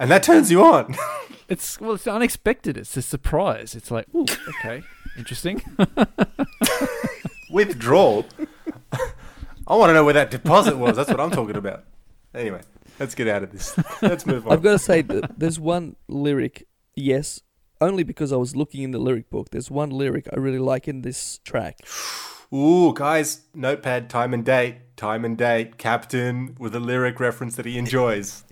And that turns you on. It's well, it's unexpected. It's a surprise. It's like, ooh, okay, interesting. Withdrawal? I want to know where that deposit was. That's what I'm talking about. Anyway, let's get out of this. Let's move on. I've got to say, that there's one lyric, yes, only because I was looking in the lyric book. There's one lyric I really like in this track. Ooh, guys, notepad, time and date, time and date, Captain, with a lyric reference that he enjoys.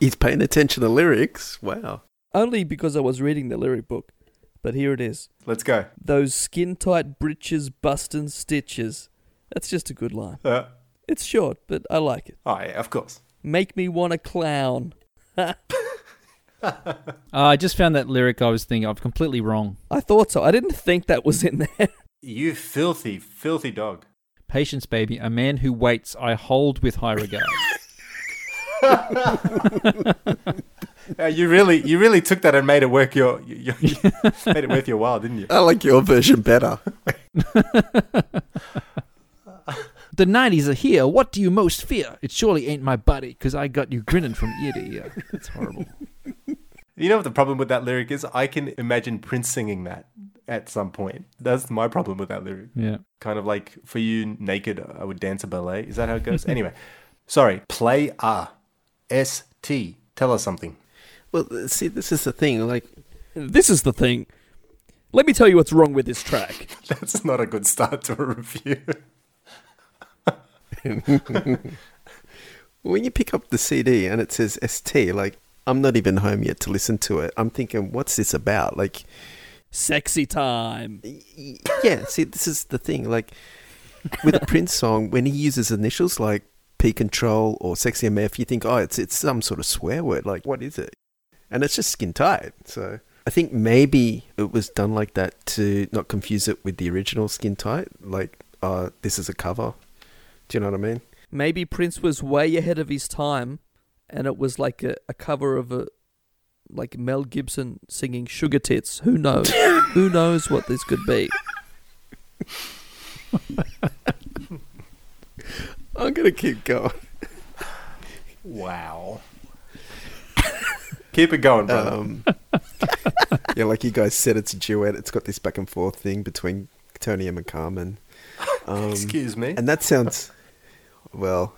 He's paying attention to lyrics. Wow. Only because I was reading the lyric book, but here it is. Let's go. Those skin-tight britches bustin' stitches. That's just a good line. Uh, it's short, but I like it. Oh, yeah, of course. Make me want to clown. uh, I just found that lyric I was thinking of completely wrong. I thought so. I didn't think that was in there. You filthy, filthy dog. Patience, baby. A man who waits I hold with high regard. Uh, you really, you really took that and made it work. Your, your, your made it worth your while, didn't you? I like your version better. The nineties are here. What do you most fear? It surely ain't my body, because I got you grinning from ear to ear. It's horrible. You know what the problem with that lyric is? I can imagine Prince singing that at some point. That's my problem with that lyric. Yeah, kind of like for you, naked, I would dance a ballet. Is that how it goes? Anyway, sorry. Play R, S T. Tell us something. Well, see, this is the thing. Like, this is the thing. Let me tell you what's wrong with this track. That's not a good start to a review. When you pick up the C D and it says S T, like, I'm not even home yet to listen to it. I'm thinking, what's this about? Like, sexy time. Yeah, see, this is the thing. Like, with a Prince song, when he uses initials like P-Control or Sexy M F, you think, oh, it's it's some sort of swear word. Like, what is it? And it's just Skin Tight. So I think maybe it was done like that to not confuse it with the original Skin Tight. Like, uh, this is a cover. Do you know what I mean? Maybe Prince was way ahead of his time, and it was like a, a cover of a like Mel Gibson singing Sugar Tits. Who knows? Who knows what this could be? I'm going to keep going. Wow. Keep it going, brother. Um, yeah, like you guys said, it's a duet. It's got this back and forth thing between Tony M and Carmen. Um, Excuse me? And that sounds, well,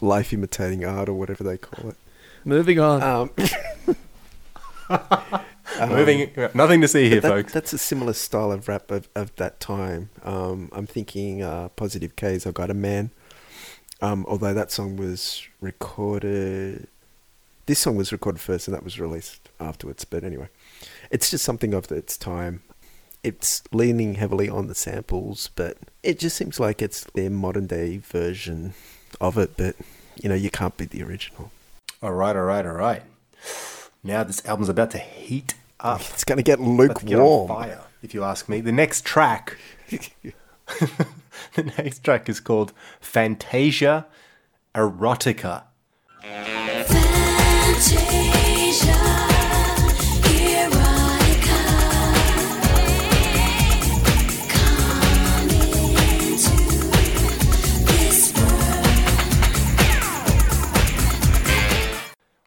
life imitating art or whatever they call it. Moving on. Um, um, Moving. Nothing to see here, that, folks. That's a similar style of rap of, of that time. Um, I'm thinking uh, Positive K's I Got a Man. Um, although that song was recorded... This song was recorded first and that was released afterwards. But anyway, it's just something of its time. It's leaning heavily on the samples, but it just seems like it's their modern-day version of it. But, you know, you can't beat the original. All right, all right, all right. Now this album's about to heat up. It's going to get lukewarm. Fire, if you ask me. The next track, the next track is called Fantasia Erotica. Fantasia.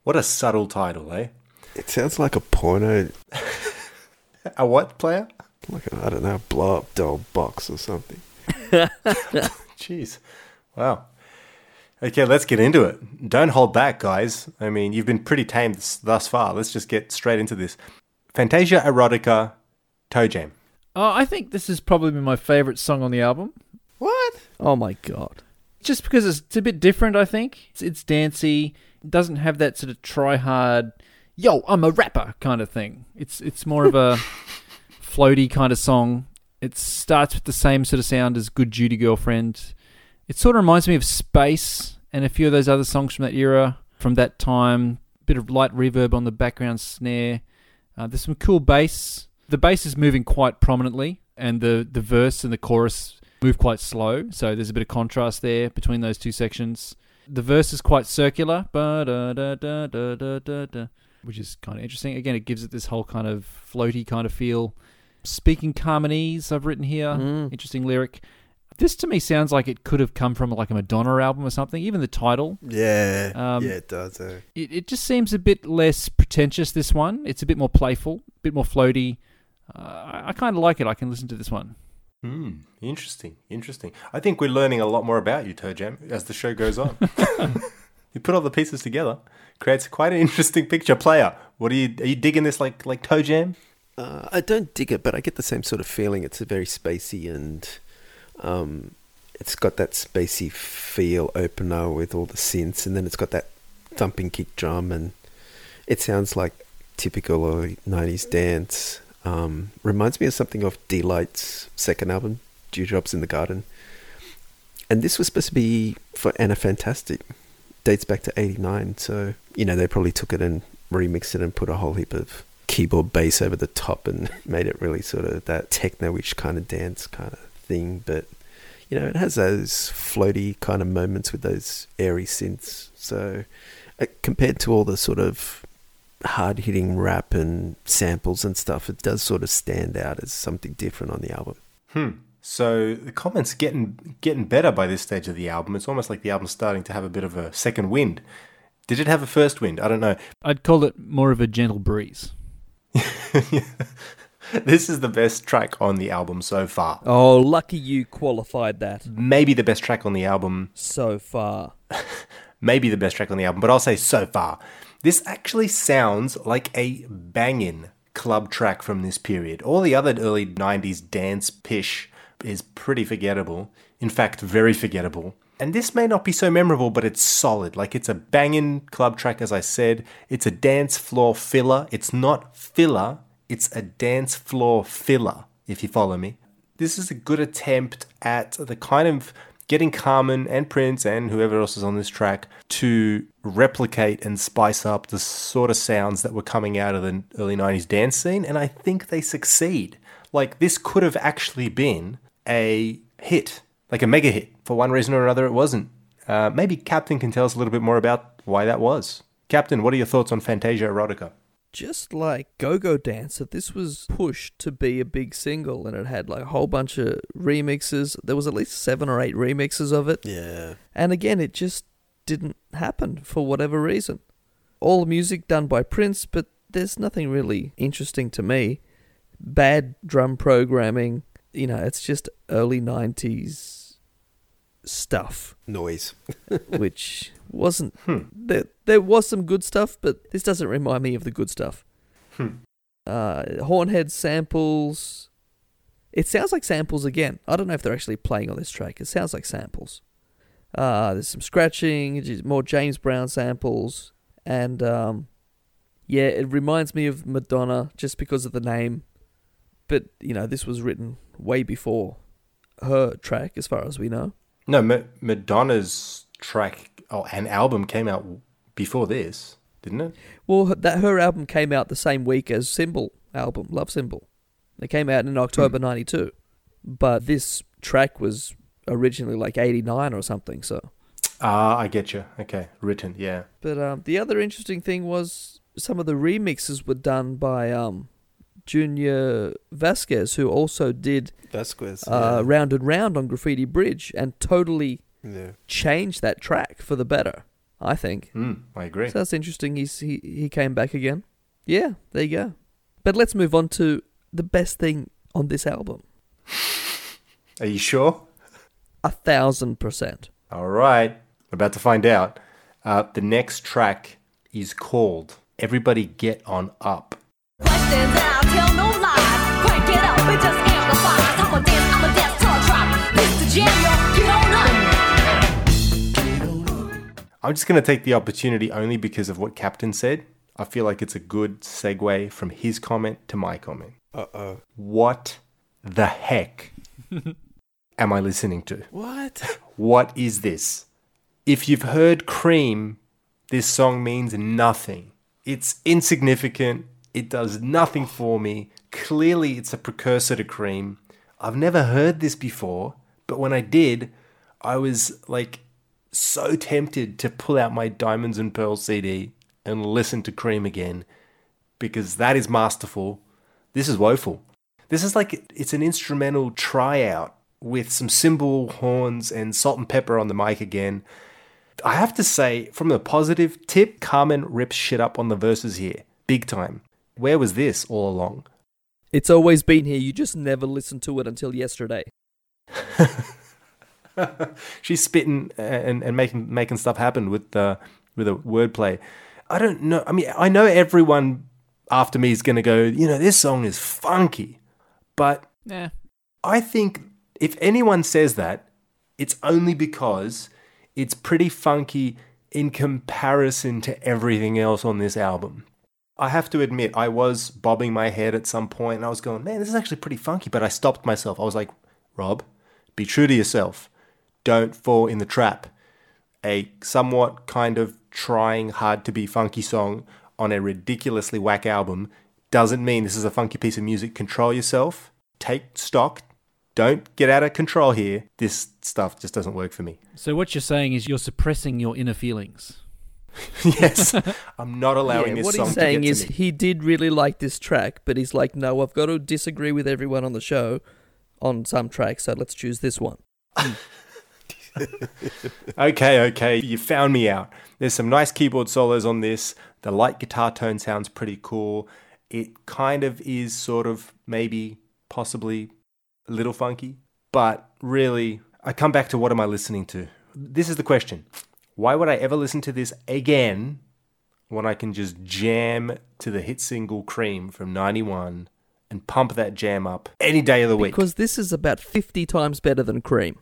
What a subtle title, eh? It sounds like a porno. A what player? Like a, I don't know, blow-up doll box or something. Jeez. Wow. Okay, let's get into it. Don't hold back, guys. I mean, you've been pretty tame thus far. Let's just get straight into this. Fantasia Erotica, Toe Jam. Oh, I think this has probably been my favourite song on the album. What? Oh, my God. Just because it's, it's a bit different, I think. It's, it's dancey. Doesn't have that sort of try-hard, yo, I'm a rapper kind of thing. It's it's more of a floaty kind of song. It starts with the same sort of sound as Good Judy Girlfriend. It sort of reminds me of Space and a few of those other songs from that era, from that time. Bit of light reverb on the background snare. Uh, there's some cool bass. The bass is moving quite prominently. and the, the verse and the chorus move quite slow. So there's a bit of contrast there between those two sections. The verse is quite circular, which is kind of interesting. Again, it gives it this whole kind of floaty kind of feel. Speaking harmonies I've written here, mm. interesting lyric. This to me sounds like it could have come from like a Madonna album or something, even the title. Yeah, um, yeah, it does. Uh. It, it just seems a bit less pretentious, this one. It's a bit more playful, a bit more floaty. Uh, I, I kind of like it. I can listen to this one. Mm, interesting, interesting. I think we're learning a lot more about you, Toe Jam, as the show goes on. You put all the pieces together, creates quite an interesting picture. Player, what are you, are you digging this like, like Toe Jam? Uh, I don't dig it, but I get the same sort of feeling. It's a very spacey and... Um, it's got that spacey feel opener with all the synths, and then it's got that thumping kick drum, and it sounds like typical nineties dance. Um, reminds me of something off D Light's second album, Dewdrops in the Garden. And this was supposed to be for Anna Fantastic. Dates back to eighty-nine, so, you know, they probably took it and remixed it and put a whole heap of keyboard bass over the top and made it really sort of that techno-ish kind of dance kind of thing, but you know, it has those floaty kind of moments with those airy synths. So uh, compared to all the sort of hard-hitting rap and samples and stuff, it does sort of stand out as something different on the album. Hmm. So the comments getting getting better by this stage of the album. It's almost like the album's starting to have a bit of a second wind. Did it have a first wind? I don't know. I'd call it more of a gentle breeze. Yeah. This is the best track on the album so far. Oh, lucky you qualified that. Maybe the best track on the album. So far. Maybe the best track on the album, but I'll say so far. This actually sounds like a banging club track from this period. All the other early nineties dance pish is pretty forgettable. In fact, very forgettable. And this may not be so memorable, but it's solid. Like, it's a banging club track, as I said. It's a dance floor filler. It's not filler. It's a dance floor filler, if you follow me. This is a good attempt at the kind of getting Carmen and Prince and whoever else is on this track to replicate and spice up the sort of sounds that were coming out of the early nineties dance scene. And I think they succeed. Like, this could have actually been a hit, like a mega hit. For one reason or another, it wasn't. Uh, maybe Captain can tell us a little bit more about why that was. Captain, what are your thoughts on Fantasia Erotica? Just like Go-Go Dancer, this was pushed to be a big single, and it had like a whole bunch of remixes. There was at least seven or eight remixes of it. Yeah. And again, it just didn't happen for whatever reason. All music done by Prince, but there's nothing really interesting to me. Bad drum programming. You know, it's just early nineties stuff. Noise. Which... wasn't hmm. there, there was some good stuff, but this doesn't remind me of the good stuff. hmm. uh, Hornhead samples. It sounds like samples again. I don't know if they're actually playing on this track. It sounds like samples. Uh, there's some scratching, more James Brown samples, and um, yeah, it reminds me of Madonna just because of the name, but you know, this was written way before her track as far as we know. No, Ma- Madonna's track Oh, an album came out before this, didn't it? Well, that her album came out the same week as Symbol album, Love Symbol. It came out in October ninety-two, but this track was originally like eighty-nine or something, so... Ah, uh, I get you. Okay, written, yeah. But um, the other interesting thing was some of the remixes were done by um, Junior Vasquez, who also did Vasquez, uh, yeah. Round and Round on Graffiti Bridge, and totally... Yeah. Change that track for the better, I think. Mm, I agree. So that's interesting. He's, he he came back again. Yeah, there you go. But let's move on to the best thing on this album. Are you sure? A thousand percent. All right. About to find out. Uh, the next track is called Everybody Get On Up. Questions out, tell no lies. Crank it up and just amplifies. I'm a dance, I'm a dance, tall drop. Mister Jam, get on up. I'm just going to take the opportunity only because of what Captain said. I feel like it's a good segue from his comment to my comment. Uh-oh. What the heck am I listening to? What? What is this? If you've heard Cream, this song means nothing. It's insignificant. It does nothing for me. Clearly, it's a precursor to Cream. I've never heard this before, but when I did, I was like so tempted to pull out my Diamonds and Pearls C D and listen to Cream again, because that is masterful. This is woeful. This is like, it's an instrumental tryout with some cymbal, horns, and salt and pepper on the mic again. I have to say, from the positive tip, Carmen rips shit up on the verses here. Big time. Where was this all along? It's always been here. You just never listened to it until yesterday. She's spitting and, and making making stuff happen with the, with a wordplay. I don't know. I mean, I know everyone after me is going to go, you know, this song is funky. But nah. I think if anyone says that, it's only because it's pretty funky in comparison to everything else on this album. I have to admit, I was bobbing my head at some point and I was going, man, this is actually pretty funky. But I stopped myself. I was like, Rob, be true to yourself. Don't fall in the trap. A somewhat kind of trying hard to be funky song on a ridiculously whack album doesn't mean this is a funky piece of music. Control yourself. Take stock. Don't get out of control here. This stuff just doesn't work for me. So what you're saying is you're suppressing your inner feelings. Yes. I'm not allowing yeah, this song to get to me. What he's saying is he did really like this track, but he's like, no, I've got to disagree with everyone on the show on some tracks, so let's choose this one. okay, okay. You found me out. There's some nice keyboard solos on this. The light guitar tone sounds pretty cool. It kind of is sort of maybe possibly a little funky, but really, I come back to what am I listening to? This is the question. Why would I ever listen to this again when I can just jam to the hit single Cream from ninety-one and pump that jam up any day of the week? Because this is about fifty times better than Cream.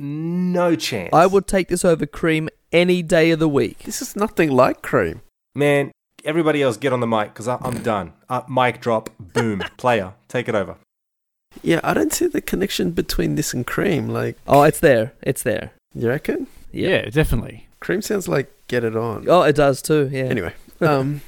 No chance. I would take this over Cream any day of the week. This is nothing like Cream. Man, everybody else get on the mic because I'm done. Uh, mic drop, boom, player, take it over. Yeah, I don't see the connection between this and Cream. Like, oh, it's there. It's there. You reckon? Yeah, yeah, definitely. Cream sounds like Get It On. Oh, it does too, yeah. Anyway, um,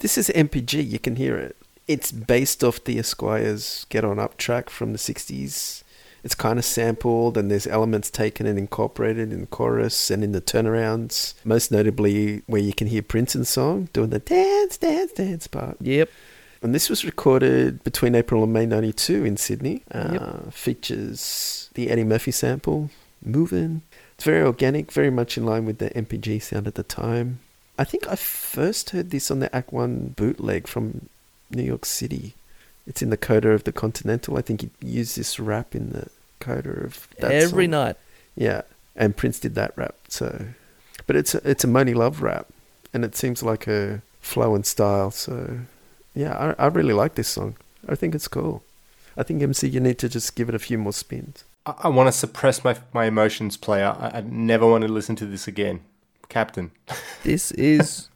this is N P G. You can hear it. It's based off the Esquire's Get On Up track from the sixties. It's kind of sampled, and there's elements taken and incorporated in the chorus and in the turnarounds, most notably where you can hear Prince's song doing the dance, dance, dance part. Yep. And this was recorded between April and May ninety-two in Sydney. Uh, yep. Features the Eddie Murphy sample, Movin'. It's very organic, very much in line with the N P G sound at the time. I think I first heard this on the Act One bootleg from New York City. It's in the coda of the Continental. I think he used this rap in the coda of that Every song. Night. Yeah, and Prince did that rap. So, but it's a, it's a Moni Love rap, and it seems like her flow and style, so... Yeah, I, I really like this song. I think it's cool. I think, M C, you need to just give it a few more spins. I, I want to suppress my my emotions, player. I, I never want to listen to this again. Captain. This is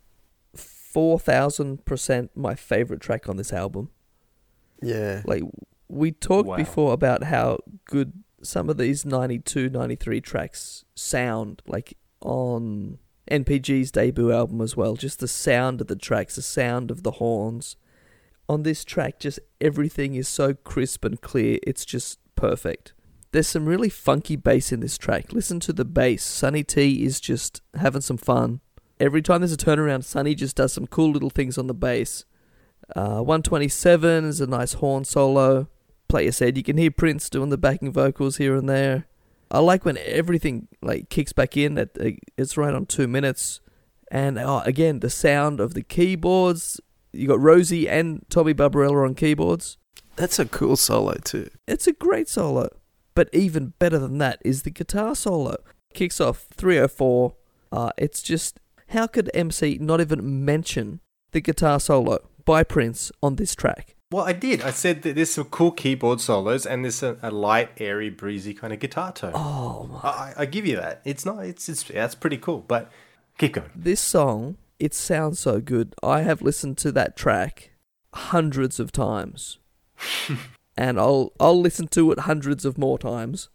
four thousand percent my favourite track on this album. Yeah. Like, we talked wow. before about how good some of these ninety-two, ninety-three tracks sound, like on N P G's debut album as well. Just the sound of the tracks, the sound of the horns. On this track, just everything is so crisp and clear. It's just perfect. There's some really funky bass in this track. Listen to the bass. Sunny T is just having some fun. Every time there's a turnaround, Sunny just does some cool little things on the bass. Uh, one twenty-seven is a nice horn solo. Player said you can hear Prince doing the backing vocals here and there. I like when everything like kicks back in. At, it's right on two minutes. And oh, again, the sound of the keyboards. You got Rosie and Tommy Barbarella on keyboards. That's a cool solo too. It's a great solo. But even better than that is the guitar solo. Kicks off three oh four. Uh, it's just, how could M C not even mention the guitar solo by Prince on this track? Well, I did. I said that there's some cool keyboard solos and there's a, a light, airy, breezy kind of guitar tone. Oh, my. I, I give you that. It's not. It's it's that's pretty cool. But keep going. This song, it sounds so good. I have listened to that track hundreds of times, and I'll I'll listen to it hundreds of more times.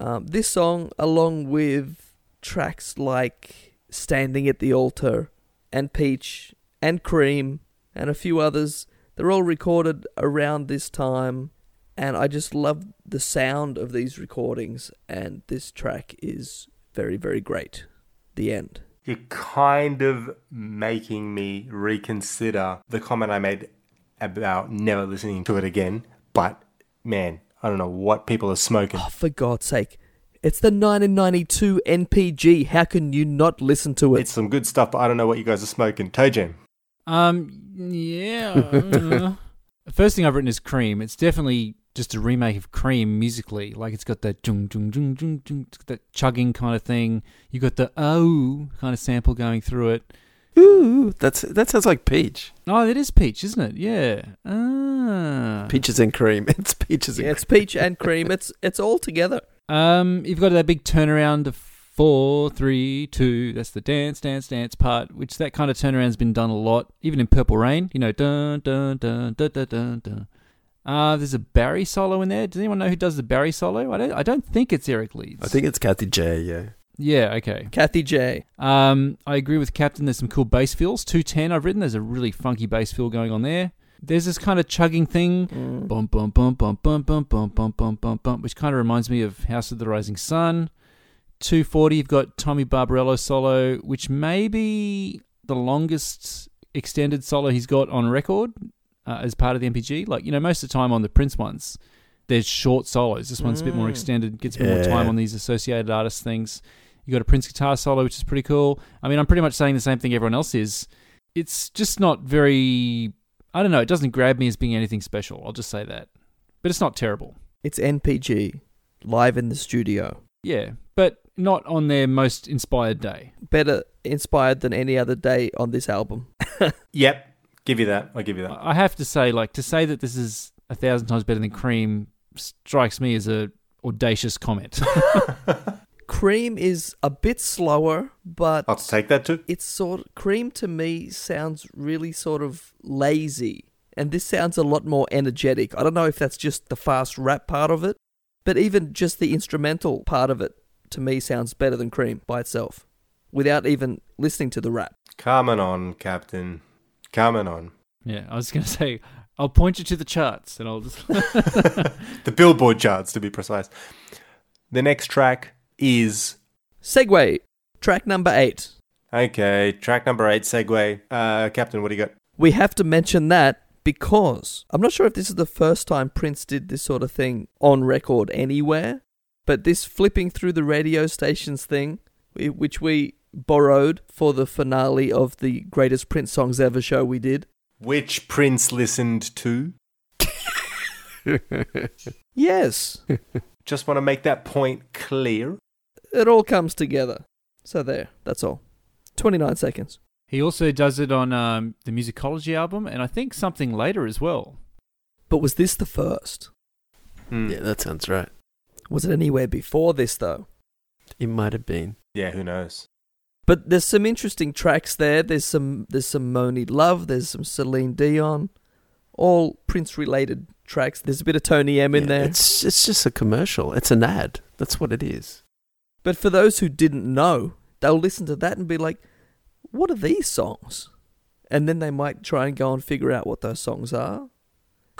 Um, this song, along with tracks like "Standing at the Altar" and "Peach" and "Cream" and a few others. They're all recorded around this time, And I just love the sound of these recordings, and this track is very, very great. The end. You're kind of making me reconsider the comment I made about never listening to it again, but man, I don't know what people are smoking. Oh, for God's sake. It's the nineteen ninety-two N P G. How can you not listen to it? It's some good stuff, but I don't know what you guys are smoking. Toe Jam. Um, yeah. uh, the first thing I've written is Cream. It's definitely just a remake of Cream musically. Like, it's got that jung, jung, jung, jung, jung, that chugging kind of thing. You got the oh kind of sample going through it. Ooh, that's that sounds like Peach. Oh, it is Peach, isn't it? Yeah. Ah. Peaches and Cream. It's Peaches and yeah, Cream. It's Peach and Cream. It's it's all together. Um, you've got that big turnaround of four, three, two. That's the dance, dance, dance part. Which that kind of turnaround's been done a lot, even in Purple Rain. You know, dun dun dun dun dun dun dun. Uh, there's a Barry solo in there. Does anyone know who does the Barry solo? I don't. I don't think it's Eric Leeds. I think it's Kathy J. Yeah. Yeah, okay. Kathy J. Um, I agree with Captain. There's some cool bass fills. two ten I've written. There's a really funky bass fill going on there. There's this kind of chugging thing. Mm. Bum, bum, bum, bum, bum, bum, bum, bum, bum, bum, bum, which kind of reminds me of House of the Rising Sun. two forty you've got Tommy Barbarello solo, which may be the longest extended solo he's got on record uh, as part of the N P G. Like, you know, most of the time on the Prince ones, there's short solos. This one's mm. a bit more extended, gets yeah. more time on these associated artist things. You got a Prince guitar solo, which is pretty cool. I mean, I'm pretty much saying the same thing everyone else is. It's just not very... I don't know. It doesn't grab me as being anything special. I'll just say that. But it's not terrible. It's N P G, live in the studio. Yeah, but not on their most inspired day. Better inspired than any other day on this album. Yep. Give you that. I'll give you that. I have to say, like, to say that this is a thousand times better than Cream strikes me as a audacious comment. Cream is a bit slower, but... I'll take that too. It's sort of, Cream to me sounds really sort of lazy, and this sounds a lot more energetic. I don't know if that's just the fast rap part of it, but even just the instrumental part of it to me sounds better than Cream by itself, without even listening to the rap. Coming on, Captain. Coming on. Yeah, I was going to say, I'll point you to the charts, and I'll just... The Billboard charts, to be precise. The next track... is Segway, track number eight. Okay, track number eight, Segway. Uh, Captain, what do you got? We have to mention that because I'm not sure if this is the first time Prince did this sort of thing on record anywhere, but this flipping through the radio stations thing, which we borrowed for the finale of the Greatest Prince Songs Ever show we did. Which Prince listened to? Yes. Just want to make that point clear. It all comes together. So there, that's all. twenty-nine seconds. He also does it on um, the Musicology album, and I think something later as well. But was this the first? Mm. Yeah, that sounds right. Was it anywhere before this, though? It might have been. Yeah, who knows? But there's some interesting tracks there. There's some, there's some Moni Love. There's some Celine Dion. All Prince-related tracks. There's a bit of Tony M in yeah, there. It's it's just a commercial. It's an ad. That's what it is. But for those who didn't know, they'll listen to that and be like, what are these songs? And then they might try and go and figure out what those songs are.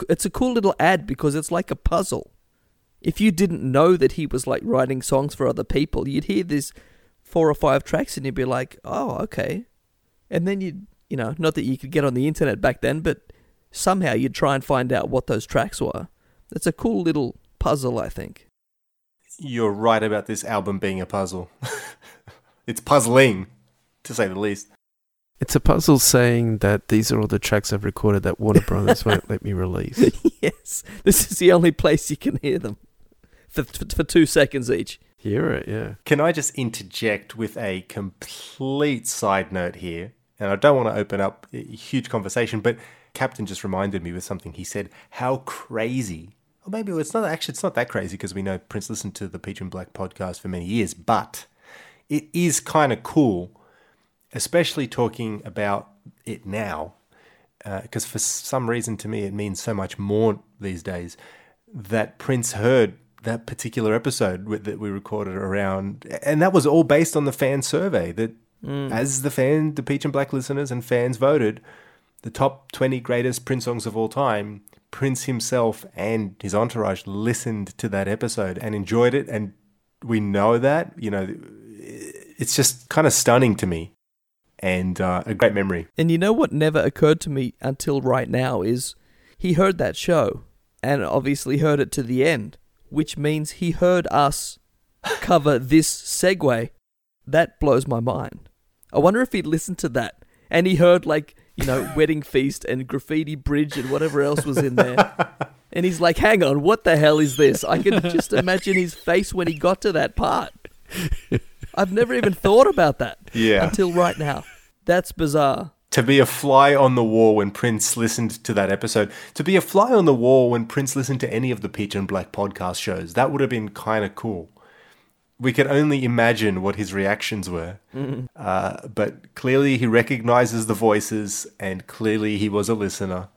It's a cool little ad because it's like a puzzle. If you didn't know that he was like writing songs for other people, you'd hear these four or five tracks and you'd be like, oh, okay. And then you'd, you know, not that you could get on the internet back then, but somehow you'd try and find out what those tracks were. It's a cool little puzzle, I think. You're right about this album being a puzzle. It's puzzling, to say the least. It's a puzzle saying that these are all the tracks I've recorded that Warner Brothers won't let me release. Yes, this is the only place you can hear them. For, for, for two seconds each. Hear it, yeah. Can I just interject with a complete side note here? And I don't want to open up a huge conversation, but... Captain just reminded me with something. He said, how crazy, or maybe it's not actually, it's not that crazy because we know Prince listened to the Peach and Black podcast for many years, but it is kind of cool, especially talking about it now, because uh, for some reason to me, it means so much more these days that Prince heard that particular episode with, that we recorded around, and that was all based on the fan survey that mm. as the fan, the Peach and Black listeners and fans voted, the top twenty greatest Prince songs of all time, Prince himself and his entourage listened to that episode and enjoyed it, and we know that. You know, it's just kind of stunning to me, and uh, a great memory. And you know what never occurred to me until right now is he heard that show and obviously heard it to the end, which means he heard us cover this segue. That blows my mind. I wonder if he listened to that and he heard, like, you know, Wedding Feast and Graffiti Bridge and whatever else was in there. And he's like, hang on, what the hell is this? I can just imagine his face when he got to that part. I've never even thought about that yeah. until right now. That's bizarre. To be a fly on the wall when Prince listened to that episode. To be a fly on the wall when Prince listened to any of the Peach and Black podcast shows. That would have been kind of cool. We can only imagine what his reactions were. Mm-hmm. Uh, but clearly he recognizes the voices, and clearly he was a listener.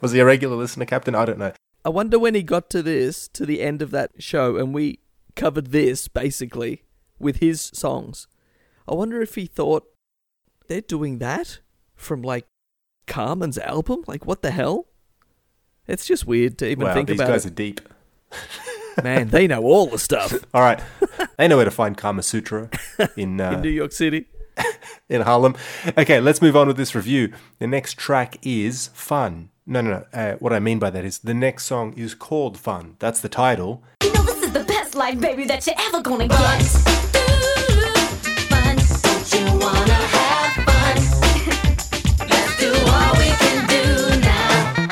Was he a regular listener, Captain? I don't know. I wonder when he got to this, to the end of that show, and we covered this, basically, with his songs. I wonder if he thought, they're doing that from, like, Carmen's album? Like, what the hell? It's just weird to even wow, think about it. Wow, these guys are deep. Man, they know all the stuff. All right. They know where to find Kama Sutra in, uh, in New York City. In Harlem. Okay, let's move on with this review. The next track is Fun. No, no, no. Uh, what I mean by that is the next song is called Fun. That's the title. You know, this is the best life, baby, that you're ever gonna get. Fun. Don't you wanna have fun? Let's do all we can do now.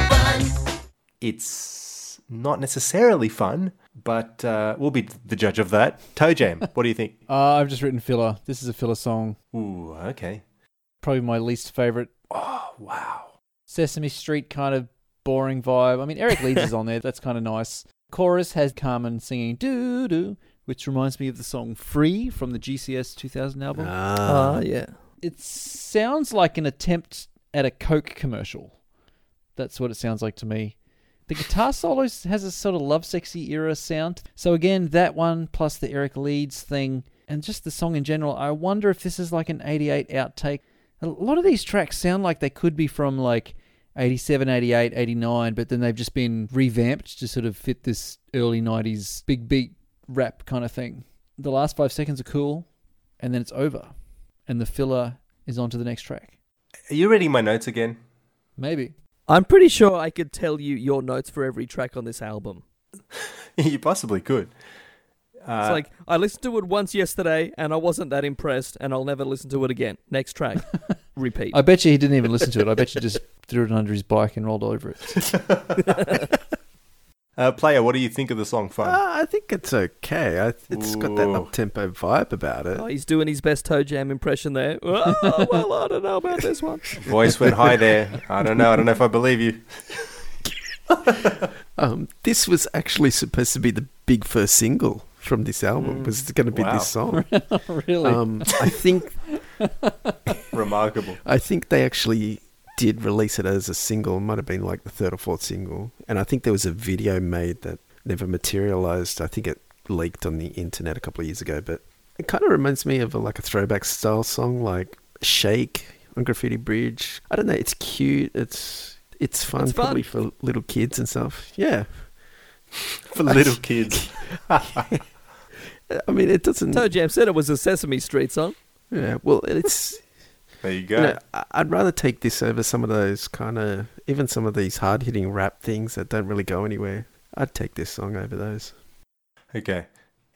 Fun. It's not necessarily fun. But uh, we'll be the judge of that. Toe Jam, what do you think? Uh, I've just written filler. This is a filler song. Ooh, okay. Probably my least favourite. Oh, wow. Sesame Street kind of boring vibe. I mean, Eric Leeds is on there. That's kind of nice. Chorus has Carmen singing doo-doo, which reminds me of the song Free from the G C S two thousand album. Ah, uh, yeah. It sounds like an attempt at a Coke commercial. That's what it sounds like to me. The guitar solo has a sort of Love Sexy era sound. So again, that one plus the Eric Leeds thing and just the song in general, I wonder if this is like an eighty-eight outtake. A lot of these tracks sound like they could be from like eighty-seven, eighty-eight, eighty-nine, but then they've just been revamped to sort of fit this early nineties big beat rap kind of thing. The last five seconds are cool and then it's over and the filler is on to the next track. Are you reading my notes again? Maybe. I'm pretty sure I could tell you your notes for every track on this album. You possibly could. Uh, it's like, I listened to it once yesterday and I wasn't that impressed and I'll never listen to it again. Next track, repeat. I bet you he didn't even listen to it. I bet you just threw it under his bike and rolled over it. uh, player, what do you think of the song, Fun? Uh, I think it's okay. I, it's Ooh. got that up-tempo vibe about it. Oh, he's doing his best Toe Jam impression there. Oh, well, I don't know about this one. Voice went high there. I don't know. I don't know if I believe you. um, this was actually supposed to be the big first single from this album. Mm, was it going to be wow. this song? Really? Um, I think... Remarkable. I think they actually did release it as a single. It might have been like the third or fourth single. And I think there was a video made that never materialized. I think it leaked on the internet a couple of years ago, but it kind of reminds me of a, like a throwback style song like Shake on Graffiti Bridge. I don't know. It's cute. It's it's fun, it's fun. Probably for little kids and stuff. Yeah. For little kids. I mean, it doesn't... Toe Jam said it was a Sesame Street song. Yeah, well, it's... There you go. You know, I'd rather take this over some of those kind of, even some of these hard-hitting rap things that don't really go anywhere. I'd take this song over those. Okay.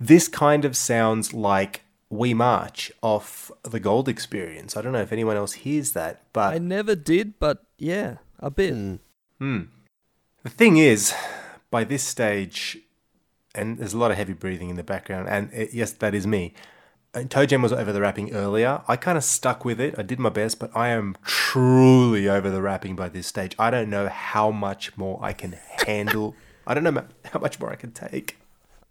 This kind of sounds like We March off The Gold Experience. I don't know if anyone else hears that, but... I never did, but yeah, a bit. Mm. Mm. The thing is, by this stage, and there's a lot of heavy breathing in the background, and it, yes, that is me... Toe Jam was over the rapping earlier. I kind of stuck with it. I did my best, but I am truly over the rapping by this stage. I don't know how much more I can handle. I don't know how much more I can take.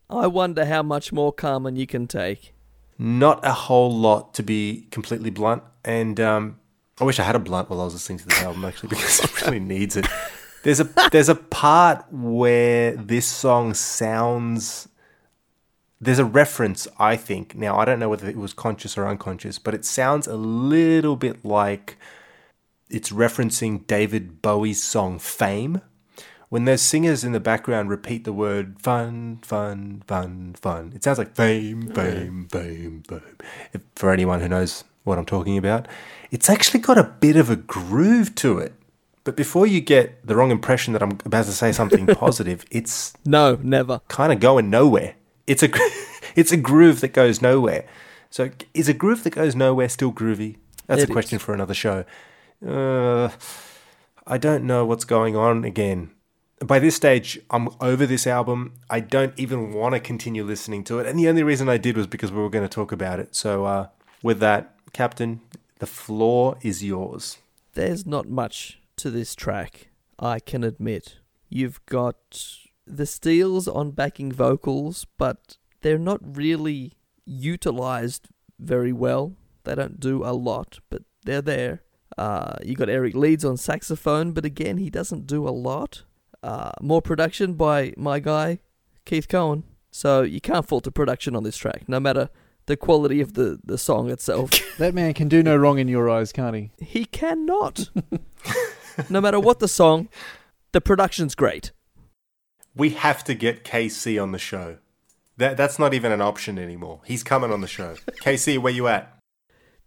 I wonder how much more, Carmen, you can take. Not a whole lot, to be completely blunt. And um, I wish I had a blunt while I was listening to this album, actually, because it really needs it. There's a There's a part where this song sounds... There's a reference, I think. Now, I don't know whether it was conscious or unconscious, but it sounds a little bit like it's referencing David Bowie's song Fame, when those singers in the background repeat the word fun, fun, fun, fun, it sounds like fame, fame, fame, fame. If, for anyone who knows what I'm talking about, it's actually got a bit of a groove to it. But before you get the wrong impression that I'm about to say something positive, it's no, never kind of going nowhere. It's a it's a groove that goes nowhere. So is a groove that goes nowhere still groovy? That's it a question is. for another show. Uh, I don't know what's going on again. By this stage, I'm over this album. I don't even want to continue listening to it. And the only reason I did was because we were going to talk about it. So uh, with that, Captain, the floor is yours. There's not much to this track, I can admit. You've got the Steels on backing vocals, but they're not really utilized very well. They don't do a lot, but they're there. Uh, you got Eric Leeds on saxophone, but again, he doesn't do a lot. Uh, more production by my guy, Keith Cohen. So you can't fault the production on this track, no matter the quality of the, the song itself. That man can do no wrong in your eyes, can't he? He cannot. No matter what the song, the production's great. We have to get K C on the show. That That's not even an option anymore. He's coming on the show. K C, where you at?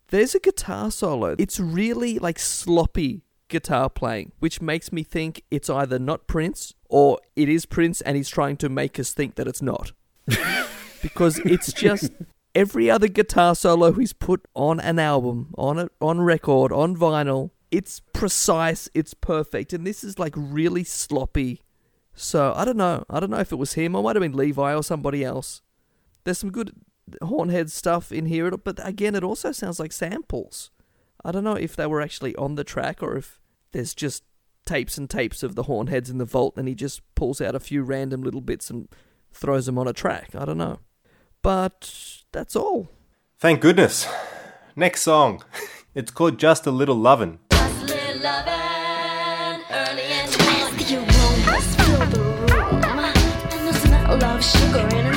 There's a guitar solo. It's really like sloppy guitar playing, which makes me think it's either not Prince or it is Prince and he's trying to make us think that it's not. Because it's just every other guitar solo he's put on an album, on a, on record, on vinyl, it's precise, it's perfect. And this is like really sloppy. So I don't know. I don't know if it was him. It might have been Levi or somebody else. There's some good Hornhead stuff in here, but again, it also sounds like samples. I don't know if they were actually on the track or if there's just tapes and tapes of the Hornheads in the vault and he just pulls out a few random little bits and throws them on a track. I don't know. But that's all. Thank goodness. Next song. It's called Just a Little Lovin'. Just a little lovin', early in the morning. Your room, let's fill the room. And the smell of sugar in it.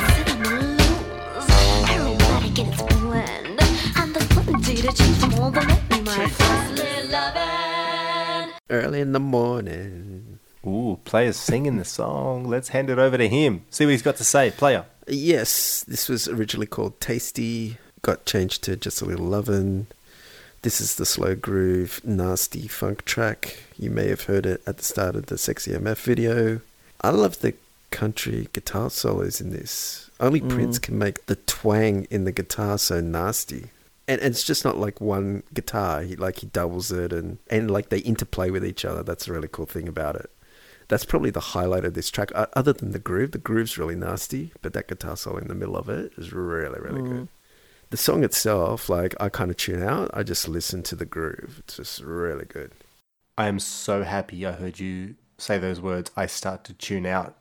Early in the morning. Ooh, player's singing the song. Let's hand it over to him. See what he's got to say. Player. Yes, this was originally called Tasty. Got changed to Just a Little Lovin'. This is the slow groove, nasty funk track. You may have heard it at the start of the Sexy M F video. I love the country guitar solos in this. Only mm. Prince can make the twang in the guitar so nasty. And it's just not like one guitar. He, like he doubles it and, and like they interplay with each other. That's a really cool thing about it. That's probably the highlight of this track. Uh, other than the groove, the groove's really nasty, but that guitar solo in the middle of it is really, really mm. good. The song itself, like I kind of tune out. I just listen to the groove. It's just really good. I am so happy I heard you say those words. I start to tune out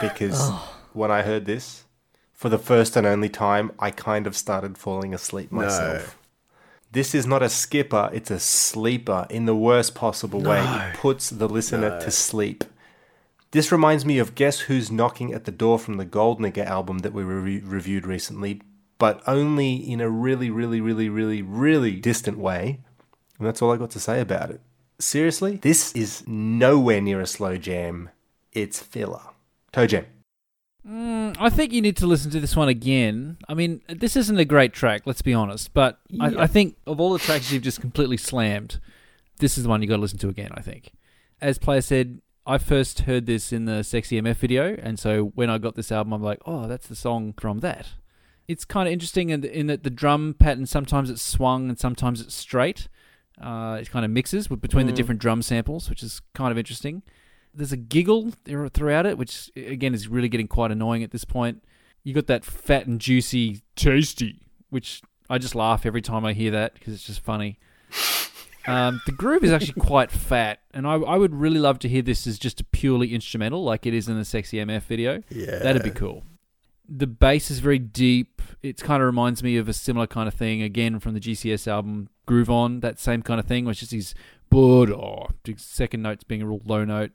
because oh. when I heard this, for the first and only time, I kind of started falling asleep myself. No. This is not a skipper, it's a sleeper in the worst possible no. way. It puts the listener no. to sleep. This reminds me of Guess Who's Knocking at the Door from the Gold Nigger album that we re- reviewed recently, but only in a really, really, really, really, really distant way. And that's all I got to say about it. Seriously, this is nowhere near a slow jam. It's filler. Toe jam. Mm, I think you need to listen to this one again. I mean, this isn't a great track, let's be honest, but yeah. I, I think of all the tracks you've just completely slammed, this is the one you got to listen to again, I think. As Player said, I first heard this in the Sexy M F video, and so when I got this album, I'm like, oh, that's the song from that. It's kind of interesting in, in that the drum pattern, sometimes it's swung and sometimes it's straight. Uh, it kind of mixes between mm. the different drum samples, which is kind of interesting. There's a giggle throughout it, which, again, is really getting quite annoying at this point. You got that fat and juicy, tasty, which I just laugh every time I hear that because it's just funny. Um, the groove is actually quite fat, and I, I would really love to hear this as just a purely instrumental like it is in the Sexy M F video. Yeah. That'd be cool. The bass is very deep. It kind of reminds me of a similar kind of thing, again, from the G C S album, Groove On, that same kind of thing, which is these oh, second notes being a real low note.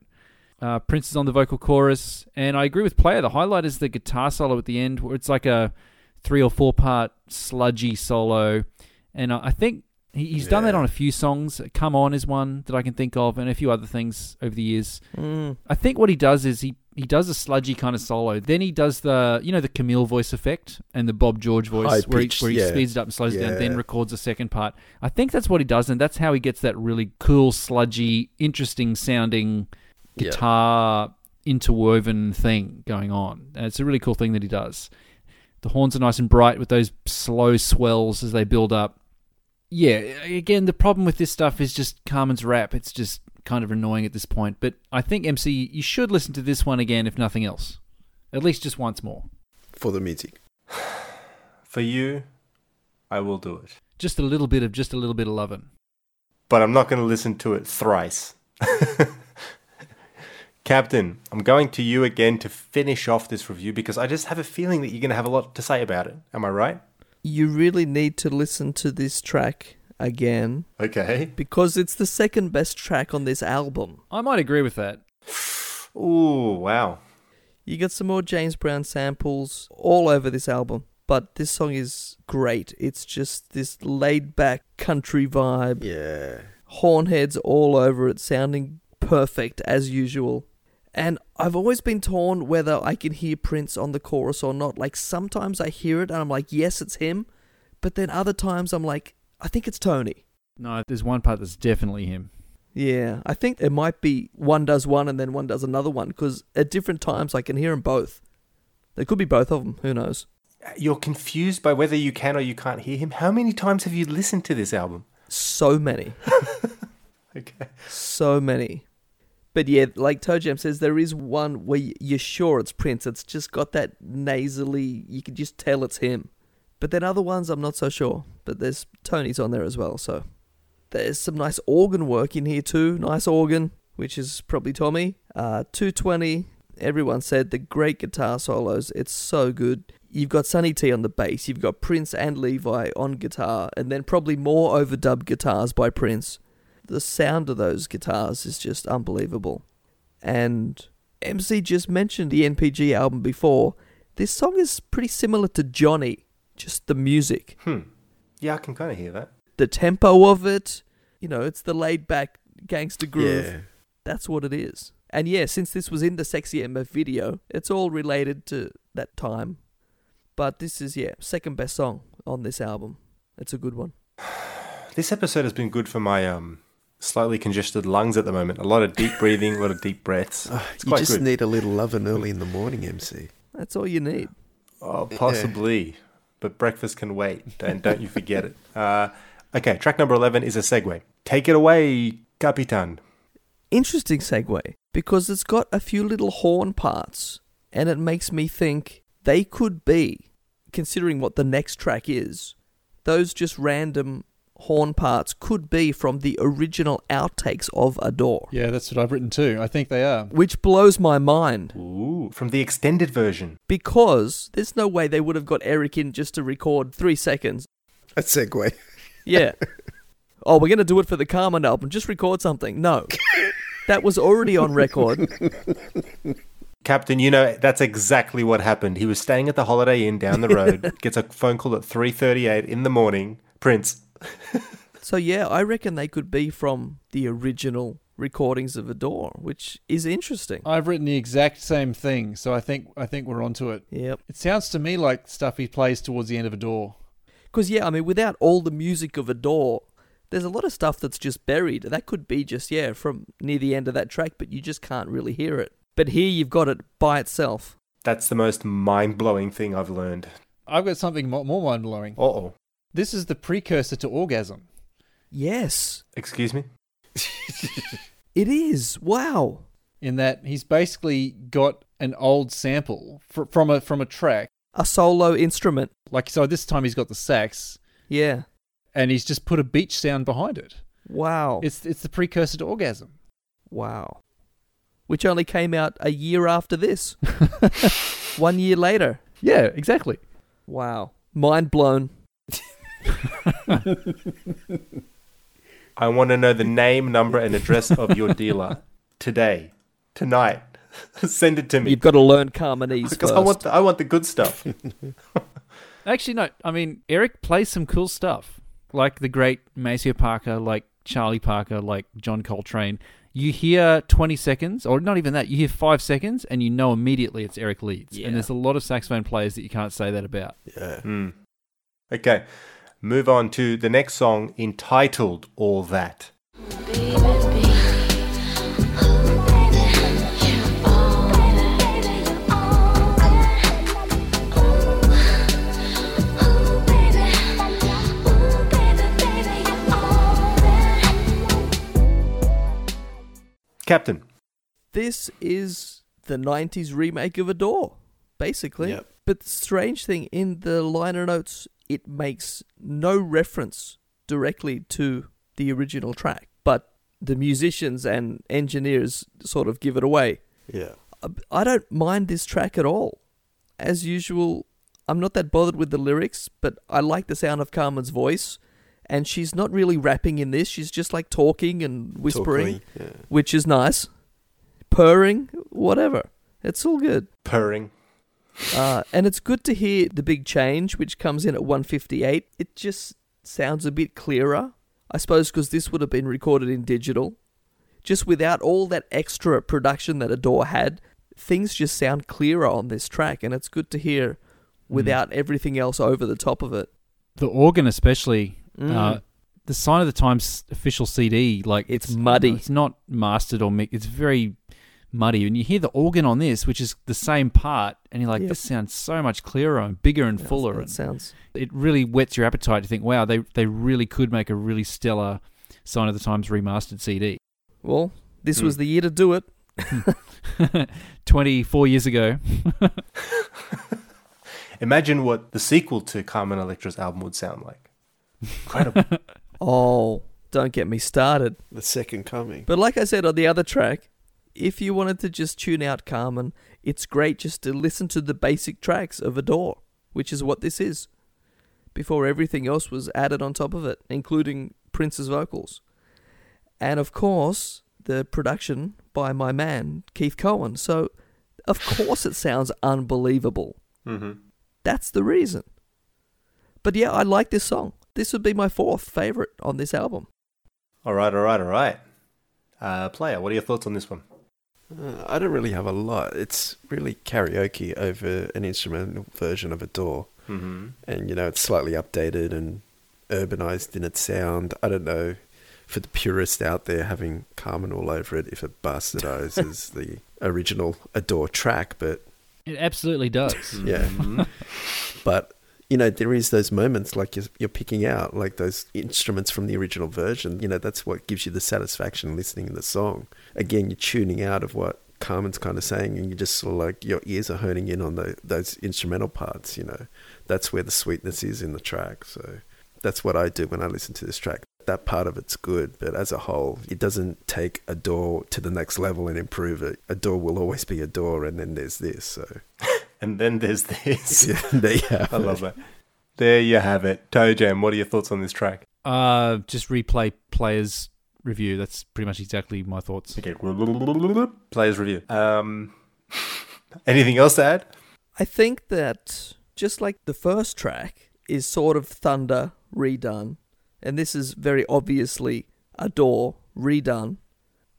Uh, Prince is on the vocal chorus, and I agree with Player. The highlight is the guitar solo at the end, where it's like a three or four part sludgy solo, and I think He, he's yeah. done that on a few songs. Come On is one that I can think of, and a few other things over the years. Mm. I think what he does is he, he does a sludgy kind of solo. Then he does the, you know, the Camille voice effect and the Bob George voice where he, where he yeah. speeds it up and slows yeah. it down, then records the second part. I think that's what he does, and that's how he gets that really cool, sludgy, interesting sounding guitar yeah. interwoven thing going on. And it's a really cool thing that he does. The horns are nice and bright with those slow swells as they build up. Yeah, again, the problem with this stuff is just Carmen's rap. It's just kind of annoying at this point. But I think, M C, you should listen to this one again, if nothing else. At least just once more. For the music. For you, I will do it. Just a little bit of, just a little bit of lovin'. But I'm not going to listen to it thrice. Captain, I'm going to you again to finish off this review because I just have a feeling that you're going to have a lot to say about it. Am I right? You really need to listen to this track again. Okay. Because it's the second best track on this album. I might agree with that. Ooh, wow. You got some more James Brown samples all over this album, but this song is great. It's just this laid-back country vibe. Yeah. Hornheads all over it, sounding perfect as usual. And I've always been torn whether I can hear Prince on the chorus or not. Like, sometimes I hear it and I'm like, yes, it's him. But then other times I'm like, I think it's Tony. No, there's one part that's definitely him. Yeah, I think it might be one does one and then one does another one, because at different times I can hear them both. There could be both of them. Who knows? You're confused by whether you can or you can't hear him. How many times have you listened to this album? So many. Okay. So many. But yeah, like Toe Jam says, there is one where you're sure it's Prince. It's just got that nasally, you can just tell it's him. But then other ones, I'm not so sure. But there's Tony's on there as well, so. There's some nice organ work in here too. Nice organ, which is probably Tommy. Uh, two twenty, everyone said, the great guitar solos. It's so good. You've got Sunny T on the bass. You've got Prince and Levi on guitar. And then probably more overdubbed guitars by Prince. The sound of those guitars is just unbelievable. And M C just mentioned the N P G album before. This song is pretty similar to Johnny, just the music. Hmm. Yeah, I can kind of hear that. The tempo of it, you know, it's the laid-back gangster groove. Yeah. That's what it is. And yeah, since this was in the Sexy M F video, it's all related to that time. But this is, yeah, second best song on this album. It's a good one. This episode has been good for my... um. slightly congested lungs at the moment. A lot of deep breathing, a lot of deep breaths. Oh, it's quite you just good. Need a little loving early in the morning, M C. That's all you need. Oh, possibly. Yeah. But breakfast can wait, and don't you forget it. Uh, okay, track number eleven is a segue. Take it away, Capitan. Interesting segue, because it's got a few little horn parts, and it makes me think they could be, considering what the next track is, those just random... horn parts could be from the original outtakes of Adore. Yeah, that's what I've written too. I think they are. Which blows my mind. Ooh, from the extended version. Because there's no way they would have got Eric in just to record three seconds. A segue. Yeah. Oh, we're going to do it for the Carmen album. Just record something. No. That was already on record. Captain, you know, that's exactly what happened. He was staying at the Holiday Inn down the road, gets a phone call at three thirty-eight in the morning. Prince. So yeah, I reckon they could be from the original recordings of Adore, which is interesting. I've written the exact same thing, so I think I think we're onto it. Yep. It sounds to me like stuff he plays towards the end of Adore. Because yeah, I mean, without all the music of Adore, there's a lot of stuff that's just buried. That could be just, yeah, from near the end of that track, but you just can't really hear it. But here you've got it by itself. That's the most mind-blowing thing I've learned. I've got something more mind-blowing. Uh-oh. This is the precursor to Orgasm. Yes. Excuse me? It is. Wow. In that he's basically got an old sample fr- from a from a track. A solo instrument. Like, so this time he's got the sax. Yeah. And he's just put a beach sound behind it. Wow. It's it's the precursor to Orgasm. Wow. Which only came out a year after this. One year later. Yeah, exactly. Wow. Mind blown. I want to know the name, number, and address of your dealer today, tonight. Send it to me. You've got to learn Carmenese because first. I want the, I want the good stuff. Actually, no. I mean, Eric plays some cool stuff. like the great Maceo Parker, like Charlie Parker, like John Coltrane, you hear twenty seconds, or not even that, you hear five seconds, and you know immediately it's Eric Leeds. Yeah. And there's a lot of saxophone players that you can't say that about. Yeah. Mm. Okay, move on to the next song, entitled All That. Captain. This is the nineties remake of Adore, basically. Yep. But the strange thing, in the liner notes, it makes no reference directly to the original track, but the musicians and engineers sort of give it away. Yeah. I don't mind this track at all. As usual, I'm not that bothered with the lyrics, but I like the sound of Carmen's voice. And she's not really rapping in this. She's just like talking and whispering, talking, yeah. which is nice. Purring, whatever. It's all good. Purring. Uh, and it's good to hear the big change, which comes in at one fifty-eight. It just sounds a bit clearer, I suppose, because this would have been recorded in digital. Just without all that extra production that Adore had, things just sound clearer on this track. And it's good to hear without mm. everything else over the top of it. The organ especially... Mm. Uh, the Sign of the Times official C D, like it's, it's muddy. You know, it's not mastered or mixed. It's very muddy, and you hear the organ on this, which is the same part, and you're like, yep. this sounds so much clearer and bigger and yes, fuller. It sounds. It really whets your appetite to think, wow, they they really could make a really stellar Sign of the Times remastered C D. Well, this mm. was the year to do it. Twenty-four years ago. Imagine what the sequel to Carmen Electra's album would sound like. Incredible. Oh, don't get me started. The second coming. But like I said on the other track, if you wanted to just tune out Carmen, it's great just to listen to the basic tracks of Adore, which is what this is, before everything else was added on top of it, including Prince's vocals. And of course, the production by my man, Keith Cohen. So, of course it sounds unbelievable. Mm-hmm. That's the reason. But yeah, I like this song. This would be my fourth favourite on this album. All right, all right, all right. Uh, player, what are your thoughts on this one? Uh, I don't really have a lot. It's really karaoke over an instrumental version of Adore. Mm-hmm. And, you know, it's slightly updated and urbanised in its sound. I don't know, for the purists out there, having Carmen all over it, if it bastardises the original Adore track, but... It absolutely does. Yeah. Mm-hmm. But... You know, there is those moments like you're, you're picking out, like those instruments from the original version. You know, that's what gives you the satisfaction listening to the song. Again, you're tuning out of what Carmen's kind of saying, and you just sort of like your ears are honing in on the, those instrumental parts. You know, that's where the sweetness is in the track. So that's what I do when I listen to this track. That part of it's good, but as a whole, it doesn't take Adore to the next level and improve it. Adore will always be Adore, and then there's this. So. And then there's this. Yeah, there you have I it. love it. There you have it. Toe Jam, what are your thoughts on this track? Uh, just replay Player's review. That's pretty much exactly my thoughts. Okay. Player's review. Um, anything else to add? I think that just like the first track is sort of Thunder redone, and this is very obviously Adore redone.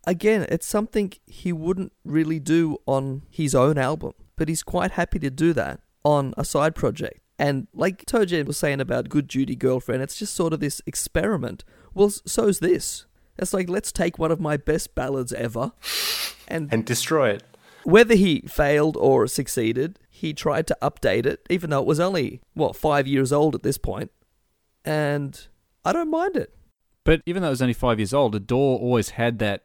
Again, it's something he wouldn't really do on his own album. But he's quite happy to do that on a side project. And like Tojan was saying about Good Judy Girlfriend, it's just sort of this experiment. Well, so's this. It's like, let's take one of my best ballads ever. And, and destroy it. Whether he failed or succeeded, he tried to update it, even though it was only, what, five years old at this point. And I don't mind it. But even though it was only five years old, Adore always had that,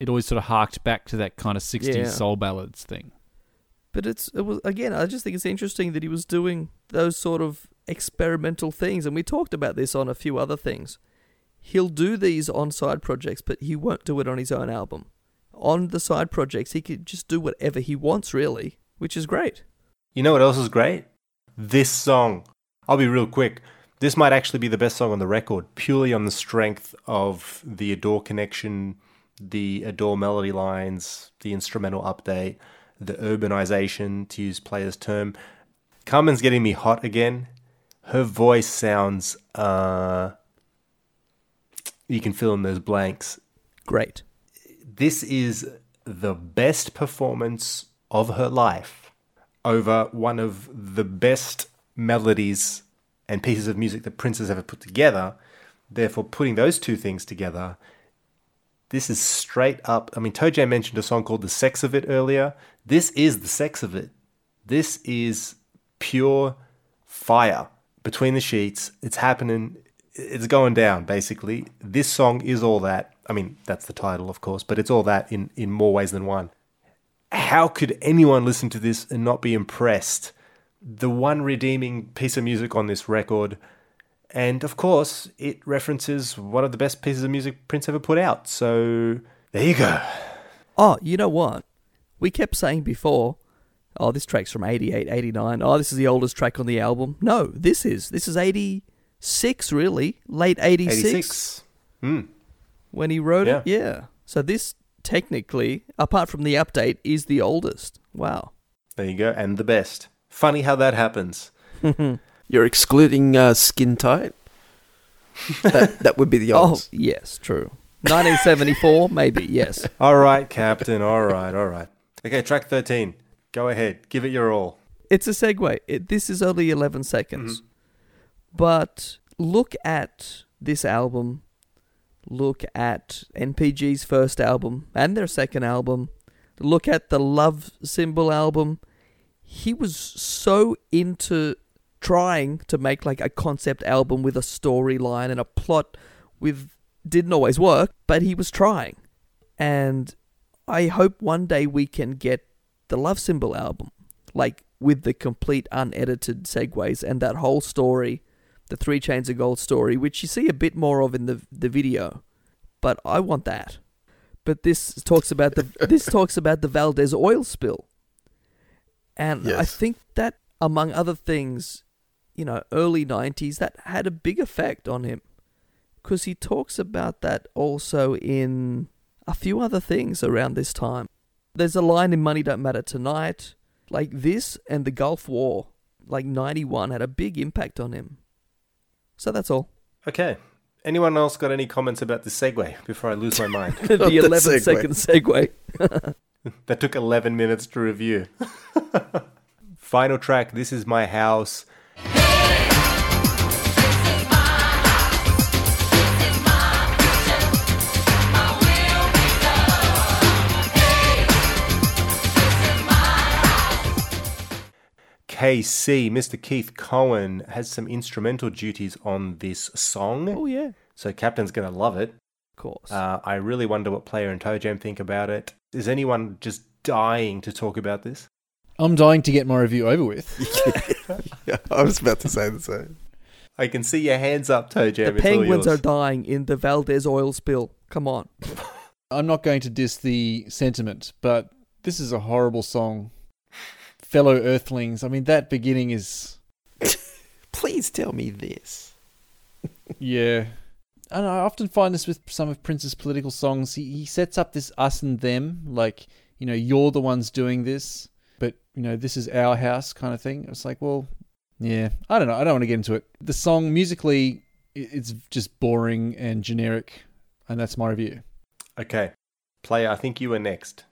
it always sort of harked back to that kind of sixties yeah. soul ballads thing. But it's it was again, I just think it's interesting that he was doing those sort of experimental things. And we talked about this on a few other things. He'll do these on side projects, but he won't do it on his own album. On the side projects, he could just do whatever he wants, really, which is great. You know what else is great? This song. I'll be real quick. This might actually be the best song on the record, purely on the strength of the Adore connection, the Adore melody lines, the instrumental update. The urbanization, to use Player's term. Carmen's getting me hot again. Her voice sounds uh, you can fill in those blanks. Great. This is the best performance of her life over one of the best melodies and pieces of music that Prince has ever put together. Therefore, putting those two things together, this is straight up. I mean, Tojay mentioned a song called The Sex of It earlier. This is the sex of it. This is pure fire between the sheets. It's happening. It's going down, basically. This song is all that. I mean, that's the title, of course, but it's all that in, in more ways than one. How could anyone listen to this and not be impressed? The one redeeming piece of music on this record. And, of course, it references one of the best pieces of music Prince ever put out. So, there you go. Oh, you know what? We kept saying before, oh, this track's from eighty-eight, eighty-nine. Oh, this is the oldest track on the album. No, this is. This is eighty-six, really. Late eighty-six. eighty-six. Mm. When he wrote yeah. it, yeah. So this, technically, apart from the update, is the oldest. Wow. There you go. And the best. Funny how that happens. You're excluding uh, Skin Tight? That, that would be the oldest. Oh, yes, true. nineteen seventy-four, maybe, yes. All right, Captain. All right, all right. Okay, track thirteen. Go ahead. Give it your all. It's a segue. It, this is only eleven seconds. Mm-hmm. But look at this album. Look at N P G's first album and their second album. Look at the Love Symbol album. He was so into trying to make like a concept album with a storyline and a plot with didn't always work, but he was trying. And I hope one day we can get the Love Symbol album, like with the complete unedited segues and that whole story, the Three Chains of Gold story, which you see a bit more of in the the video. But I want that. But this talks about the this talks about the Valdez oil spill. And yes. I think that, among other things, you know, early nineties, that had a big effect on him. Because he talks about that also in a few other things around this time. There's a line in Money Don't Matter Tonight. Like this and the Gulf War, like ninety-one, had a big impact on him. So that's all. Okay. Anyone else got any comments about this segue before I lose my mind? the oh, eleven-second segue. segue. That took eleven minutes to review. Final track, This Is My House. K C, Mister Keith Cohen, has some instrumental duties on this song. Oh, yeah. So Captain's going to love it. Of course. Uh, I really wonder what Player and Toe Jam think about it. Is anyone just dying to talk about this? I'm dying to get my review over with. Yeah, I was about to say the same. I can see your hands up, Toe Jam. The penguins are dying in the Valdez oil spill. Come on. I'm not going to diss the sentiment, but this is a horrible song. Fellow Earthlings, I mean, that beginning is... Please tell me this. Yeah. And I often find this with some of Prince's political songs. He, he sets up this us and them, like, you know, you're the ones doing this, but, you know, this is our house kind of thing. It's like, well, yeah, I don't know. I don't want to get into it. The song, musically, it's just boring and generic, and that's my review. Okay. Player, I think you were next.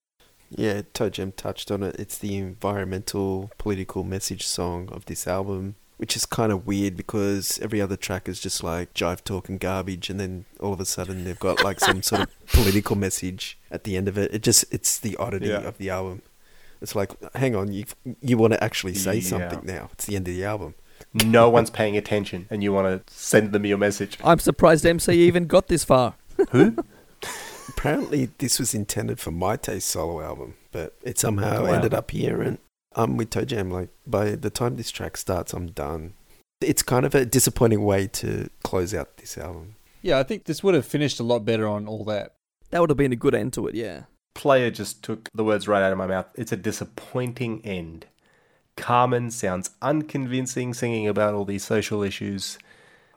Yeah, Toe Jam touched on it. It's the environmental, political message song of this album, which is kind of weird because every other track is just like jive talk and garbage, and then all of a sudden they've got like some sort of political message at the end of it. It just, it's the oddity yeah. of the album. It's like, hang on, you you want to actually say yeah. something now. It's the end of the album. No one's paying attention, and you want to send them your message. I'm surprised M C even got this far. Who? Apparently, this was intended for Maite's solo album, but it somehow wow. ended up here. And I'm with Toe Jam. Like, by the time this track starts, I'm done. It's kind of a disappointing way to close out this album. Yeah, I think this would have finished a lot better on all that. That would have been a good end to it, yeah. Player just took the words right out of my mouth. It's a disappointing end. Carmen sounds unconvincing, singing about all these social issues.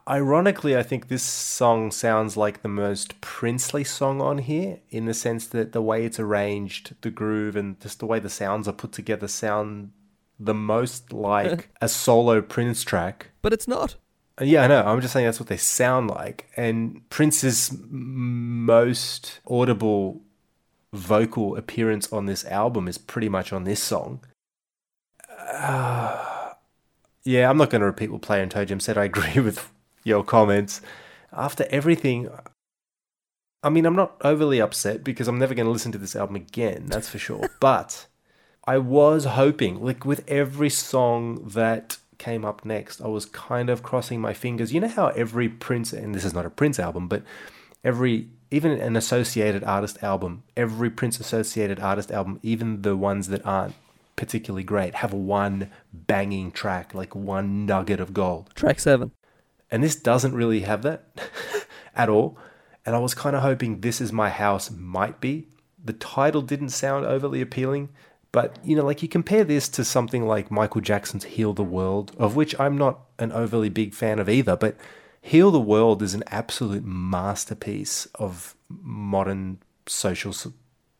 Ironically, I think this song sounds like the most princely song on here, in the sense that the way it's arranged, the groove, and just the way the sounds are put together sound the most like a solo Prince track. But it's not. Yeah, I know. I'm just saying that's what they sound like. And Prince's most audible vocal appearance on this album is pretty much on this song. Uh, yeah, I'm not going to repeat what Player and Toe Jam said. I agree with your comments. After everything, I mean, I'm not overly upset because I'm never going to listen to this album again, that's for sure. But I was hoping, like with every song that came up next, I was kind of crossing my fingers. You know how every Prince, and this is not a Prince album, but every, even an associated artist album, every Prince associated artist album, even the ones that aren't particularly great, have one banging track, like one nugget of gold. Track seven. And this doesn't really have that at all. And I was kind of hoping This Is My House might be. The title didn't sound overly appealing. But, you know, like you compare this to something like Michael Jackson's Heal the World, of which I'm not an overly big fan of either, but Heal the World is an absolute masterpiece of modern social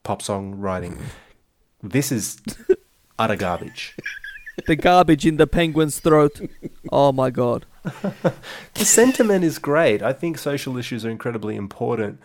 pop songwriting. This is utter garbage. The garbage in the penguin's throat. Oh, my God. The sentiment is great. I think social issues are incredibly important,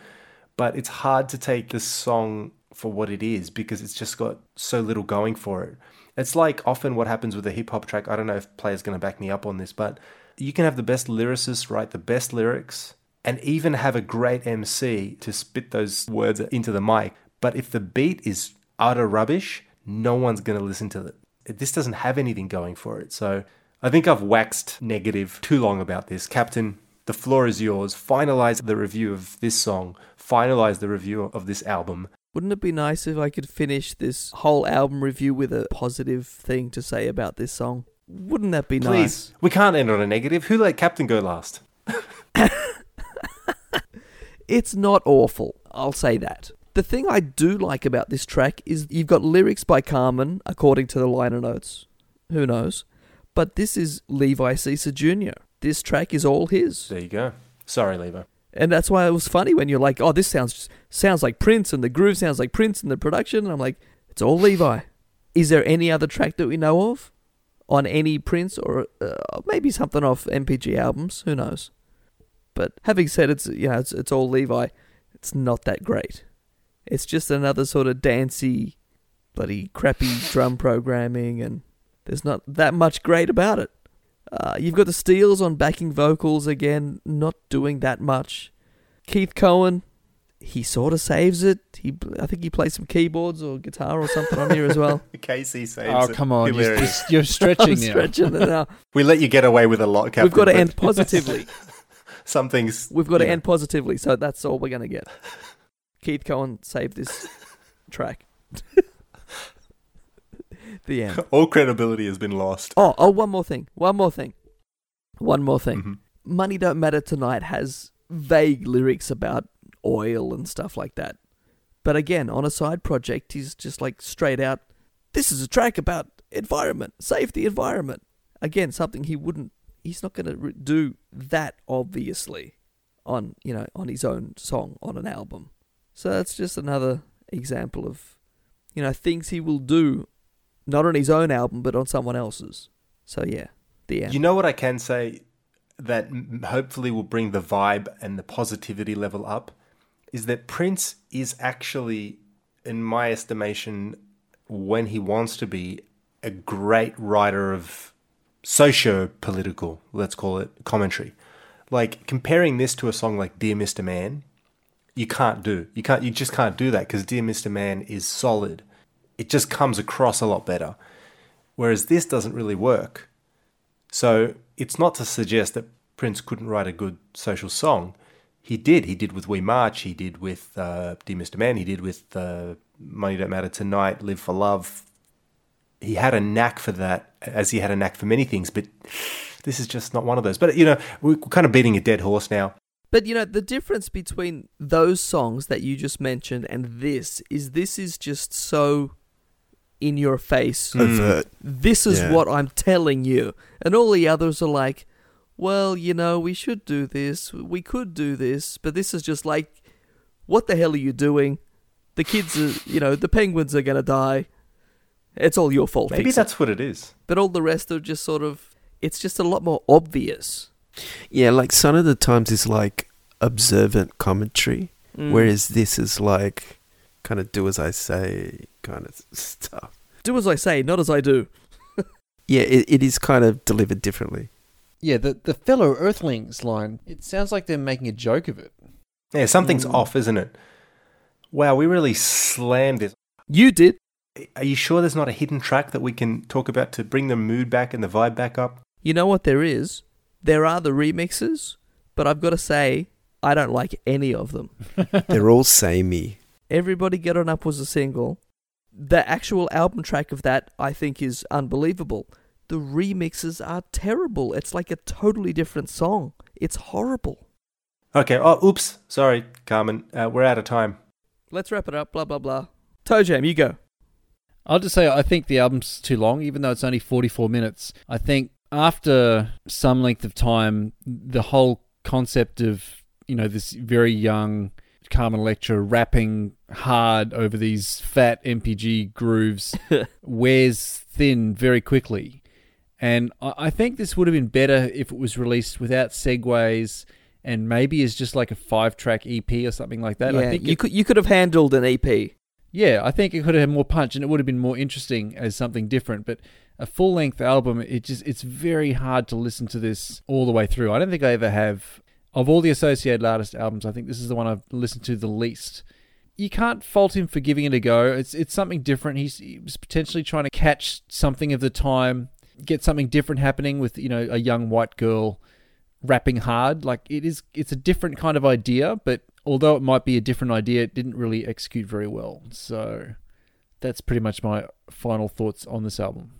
but it's hard to take this song for what it is because it's just got so little going for it. It's like often what happens with a hip-hop track. I don't know if Player's going to back me up on this, but you can have the best lyricist write the best lyrics and even have a great M C to spit those words into the mic. But if the beat is utter rubbish, no one's going to listen to it. This doesn't have anything going for it. So I think I've waxed negative too long about this. Captain, the floor is yours. Finalize the review of this song. Finalize the review of this album. Wouldn't it be nice if I could finish this whole album review with a positive thing to say about this song? Wouldn't that be Please. nice? Please, we can't end on a negative. Who let Captain go last? It's not awful, I'll say that. The thing I do like about this track is you've got lyrics by Carmen, according to the liner notes. Who knows? But this is Levi Cesar Junior This track is all his. There you go. Sorry, Levi. And that's why it was funny when you're like, oh, this sounds sounds like Prince, and the groove sounds like Prince, and the production. And I'm like, it's all Levi. Is there any other track that we know of on any Prince or uh, maybe something off N P G albums? Who knows? But having said it's you know, it's, it's all Levi, it's not that great. It's just another sort of dancey, bloody crappy drum programming, and there's not that much great about it. Uh, you've got the Steels on backing vocals again, not doing that much. Keith Cohen, he sort of saves it. He, I think he plays some keyboards or guitar or something on here as well. Casey saves oh, it. Oh, come on. You're, you're stretching I'm now. stretching it now. We let you get away with a lot, Captain. We've got to end positively. Some things... We've got yeah. to end positively, so that's all we're going to get. Keith Cohen saved this track. The end. All credibility has been lost. Oh, oh, one more thing. One more thing. One more thing. Mm-hmm. Money Don't Matter Tonight has vague lyrics about oil and stuff like that. But again, on a side project, he's just like straight out, this is a track about environment. Save the environment. Again, something he wouldn't, he's not going to re- do that obviously on, you know, on his own song, on an album. So that's just another example of, you know, things he will do not on his own album, but on someone else's. So, yeah, the end. You know what I can say that hopefully will bring the vibe and the positivity level up is that Prince is actually, in my estimation, when he wants to be, a great writer of socio-political, let's call it, commentary. Like, comparing this to a song like Dear Mister Man, you can't do. You can't. You just can't do that because Dear Mister Man is solid. It just comes across a lot better. Whereas this doesn't really work. So it's not to suggest that Prince couldn't write a good social song. He did. He did with We March. He did with uh, Dear Mister Man. He did with uh, Money Don't Matter Tonight, Live for Love. He had a knack for that, as he had a knack for many things. But this is just not one of those. But, you know, we're kind of beating a dead horse now. But, you know, the difference between those songs that you just mentioned and this is this is just so... in your face. Overt. This is yeah. what I'm telling you. And all the others are like, well, you know, we should do this. We could do this. But this is just like, what the hell are you doing? The kids are, you know, the penguins are going to die. It's all your fault. Maybe that's it. What it is. But all the rest are just sort of, it's just a lot more obvious Yeah, like Sign of the Times is like observant commentary, mm. whereas this is like kind of do as I say kind of stuff. Do as I say, not as I do. Yeah, it, it is kind of delivered differently. Yeah, the the fellow Earthlings line, it sounds like they're making a joke of it. Yeah, something's mm. off, isn't it? Wow, we really slammed this. You did. Are you sure there's not a hidden track that we can talk about to bring the mood back and the vibe back up? You know what there is? There are the remixes, but I've got to say, I don't like any of them. They're all samey. Everybody Get On Up was a single. The actual album track of that, I think, is unbelievable. The remixes are terrible. It's like a totally different song. It's horrible. Okay. Oh, oops. Sorry, Carmen. Uh, we're out of time. Let's wrap it up. Blah, blah, blah. Toe Jam, you go. I'll just say I think the album's too long, even though it's only forty-four minutes. I think after some length of time, the whole concept of, you know, this very young Carmen Electra rapping hard over these fat N P G grooves wears thin very quickly. And I think this would have been better if it was released without segues and maybe as just like a five-track E P or something like that. Yeah, I think you, it, could, you could have handled an E P. Yeah, I think it could have had more punch and it would have been more interesting as something different. But a full-length album, it just it's very hard to listen to this all the way through. I don't think I ever have. Of all the Associated Artist albums, I think this is the one I've listened to the least. You can't fault him for giving it a go. It's it's something different. He's, he was potentially trying to catch something of the time, get something different happening with, you know, a young white girl rapping hard. Like, it is, it's a different kind of idea, but although it might be a different idea, it didn't really execute very well. So that's pretty much my final thoughts on this album.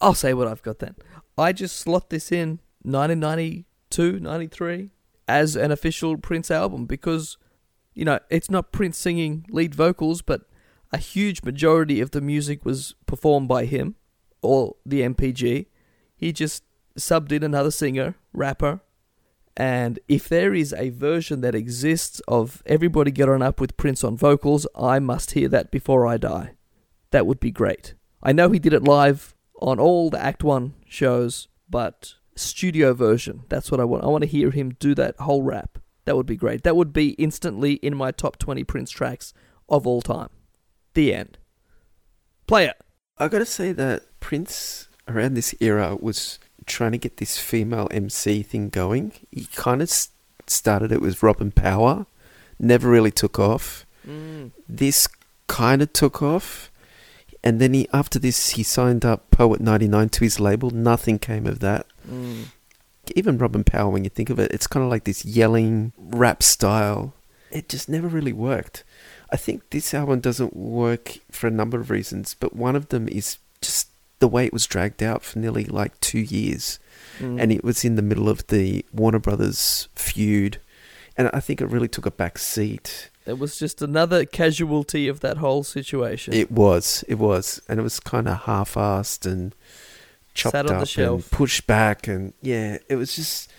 I'll say what I've got then. I just slot this in nineteen ninety-two, ninety-three as an official Prince album because, you know, it's not Prince singing lead vocals, but a huge majority of the music was performed by him or the N P G. He just subbed in another singer, rapper. And if there is a version that exists of Everybody Get On Up with Prince on vocals, I must hear that before I die. That would be great. I know he did it live on all the Act One shows, but studio version, that's what I want. I want to hear him do that whole rap. That would be great. That would be instantly in my top twenty Prince tracks of all time. The end. Play it. I got to say that Prince around this era was trying to get this female M C thing going. He kind of started it with Robin Power, never really took off. Mm. This kind of took off, and then he after this he signed up Poet ninety-nine to his label. Nothing came of that. Mm. Even Robin Power, when you think of it, it's kind of like this yelling rap style. It just never really worked. I think this album doesn't work for a number of reasons, but one of them is just the way it was dragged out for nearly like two years. Mm. And it was in the middle of the Warner Brothers feud. And I think it really took a back seat. It was just another casualty of that whole situation. It was. It was. And it was kind of half-assed and chopped Sat on up the shelf. And pushed back. And yeah, it was just,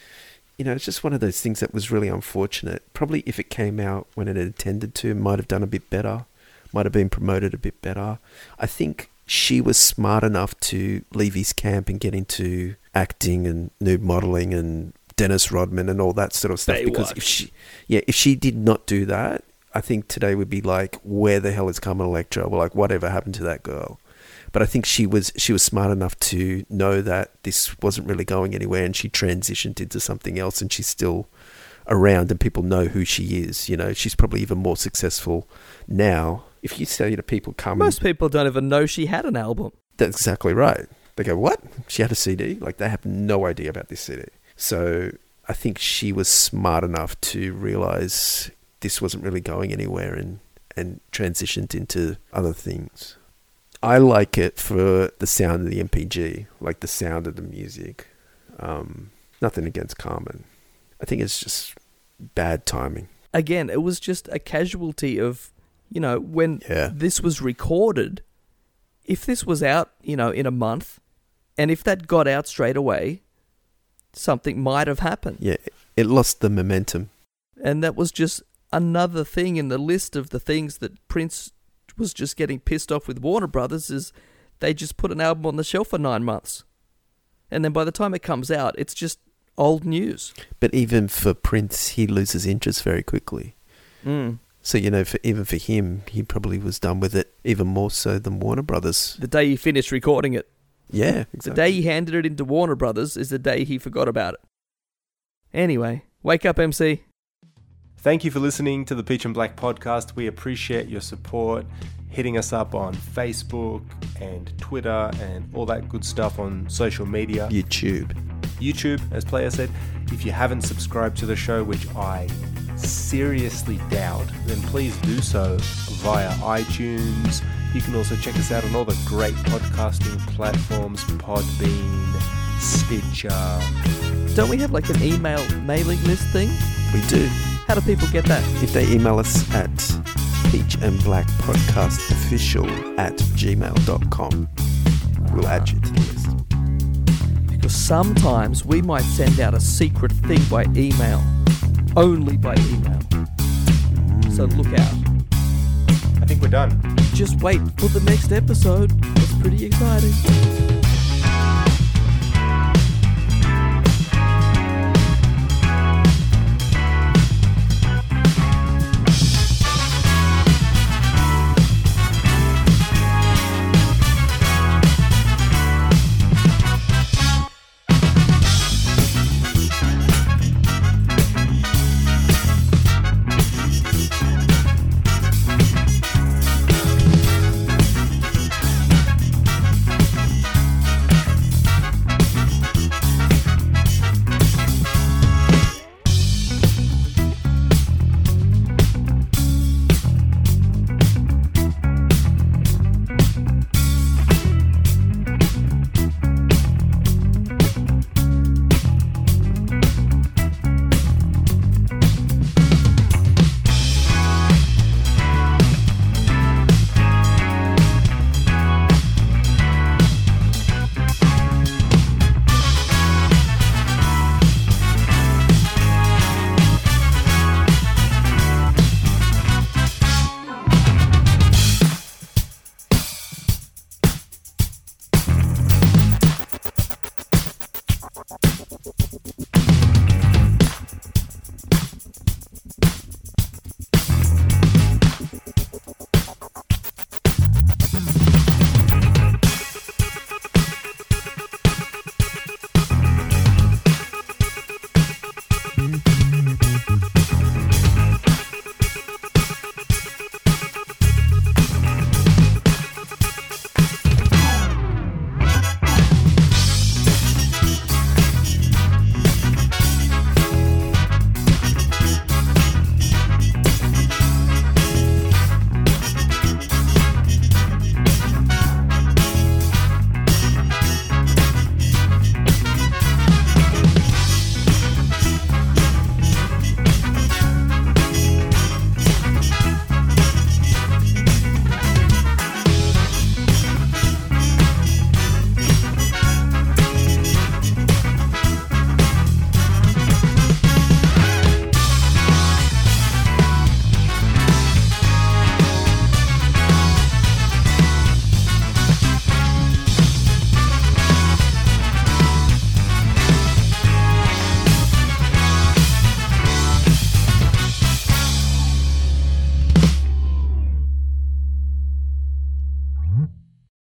you know, it's just one of those things that was really unfortunate. Probably if it came out when it intended to, might have done a bit better, might have been promoted a bit better. I think she was smart enough to leave his camp and get into acting and nude modeling and Dennis Rodman and all that sort of stuff. Baywatch. Because if she, yeah, if she did not do that, I think today would be like, where the hell is Carmen Electra? We're like, whatever happened to that girl? But I think she was she was smart enough to know that this wasn't really going anywhere, and she transitioned into something else, and she's still around, and people know who she is. You know, she's probably even more successful now. If you say to people, Carmen... Most people don't even know she had an album. That's exactly right. They go, what? She had a C D? Like, they have no idea about this C D. So I think she was smart enough to realise this wasn't really going anywhere and, and transitioned into other things. I like it for the sound of the M P G, like the sound of the music. Um, nothing against Carmen. I think it's just bad timing. Again, it was just a casualty of... You know, when yeah. this was recorded, if this was out, you know, in a month, and if that got out straight away, something might have happened. Yeah, it lost the momentum. And that was just another thing in the list of the things that Prince was just getting pissed off with Warner Brothers is they just put an album on the shelf for nine months. And then by the time it comes out, it's just old news. But even for Prince, he loses interest very quickly. Mm. So, you know, for, even for him, he probably was done with it even more so than Warner Brothers. The day he finished recording it. Yeah, exactly. The day he handed it into Warner Brothers is the day he forgot about it. Anyway, wake up, M C. Thank you for listening to the Peach and Black podcast. We appreciate your support, hitting us up on Facebook and Twitter and all that good stuff on social media. YouTube. YouTube, as Player said. If you haven't subscribed to the show, which I seriously doubt, then please do so via iTunes. You can also check us out on all the great podcasting platforms, Podbean, Stitcher. Don't we have like an email mailing list thing? We do. How do people get that? If they email us at peach and black podcast official at gmail dot com, we'll add you to the list. Because sometimes we might send out a secret thing by email. Only by email. So look out. I think we're done. Just wait for the next episode. It's pretty exciting.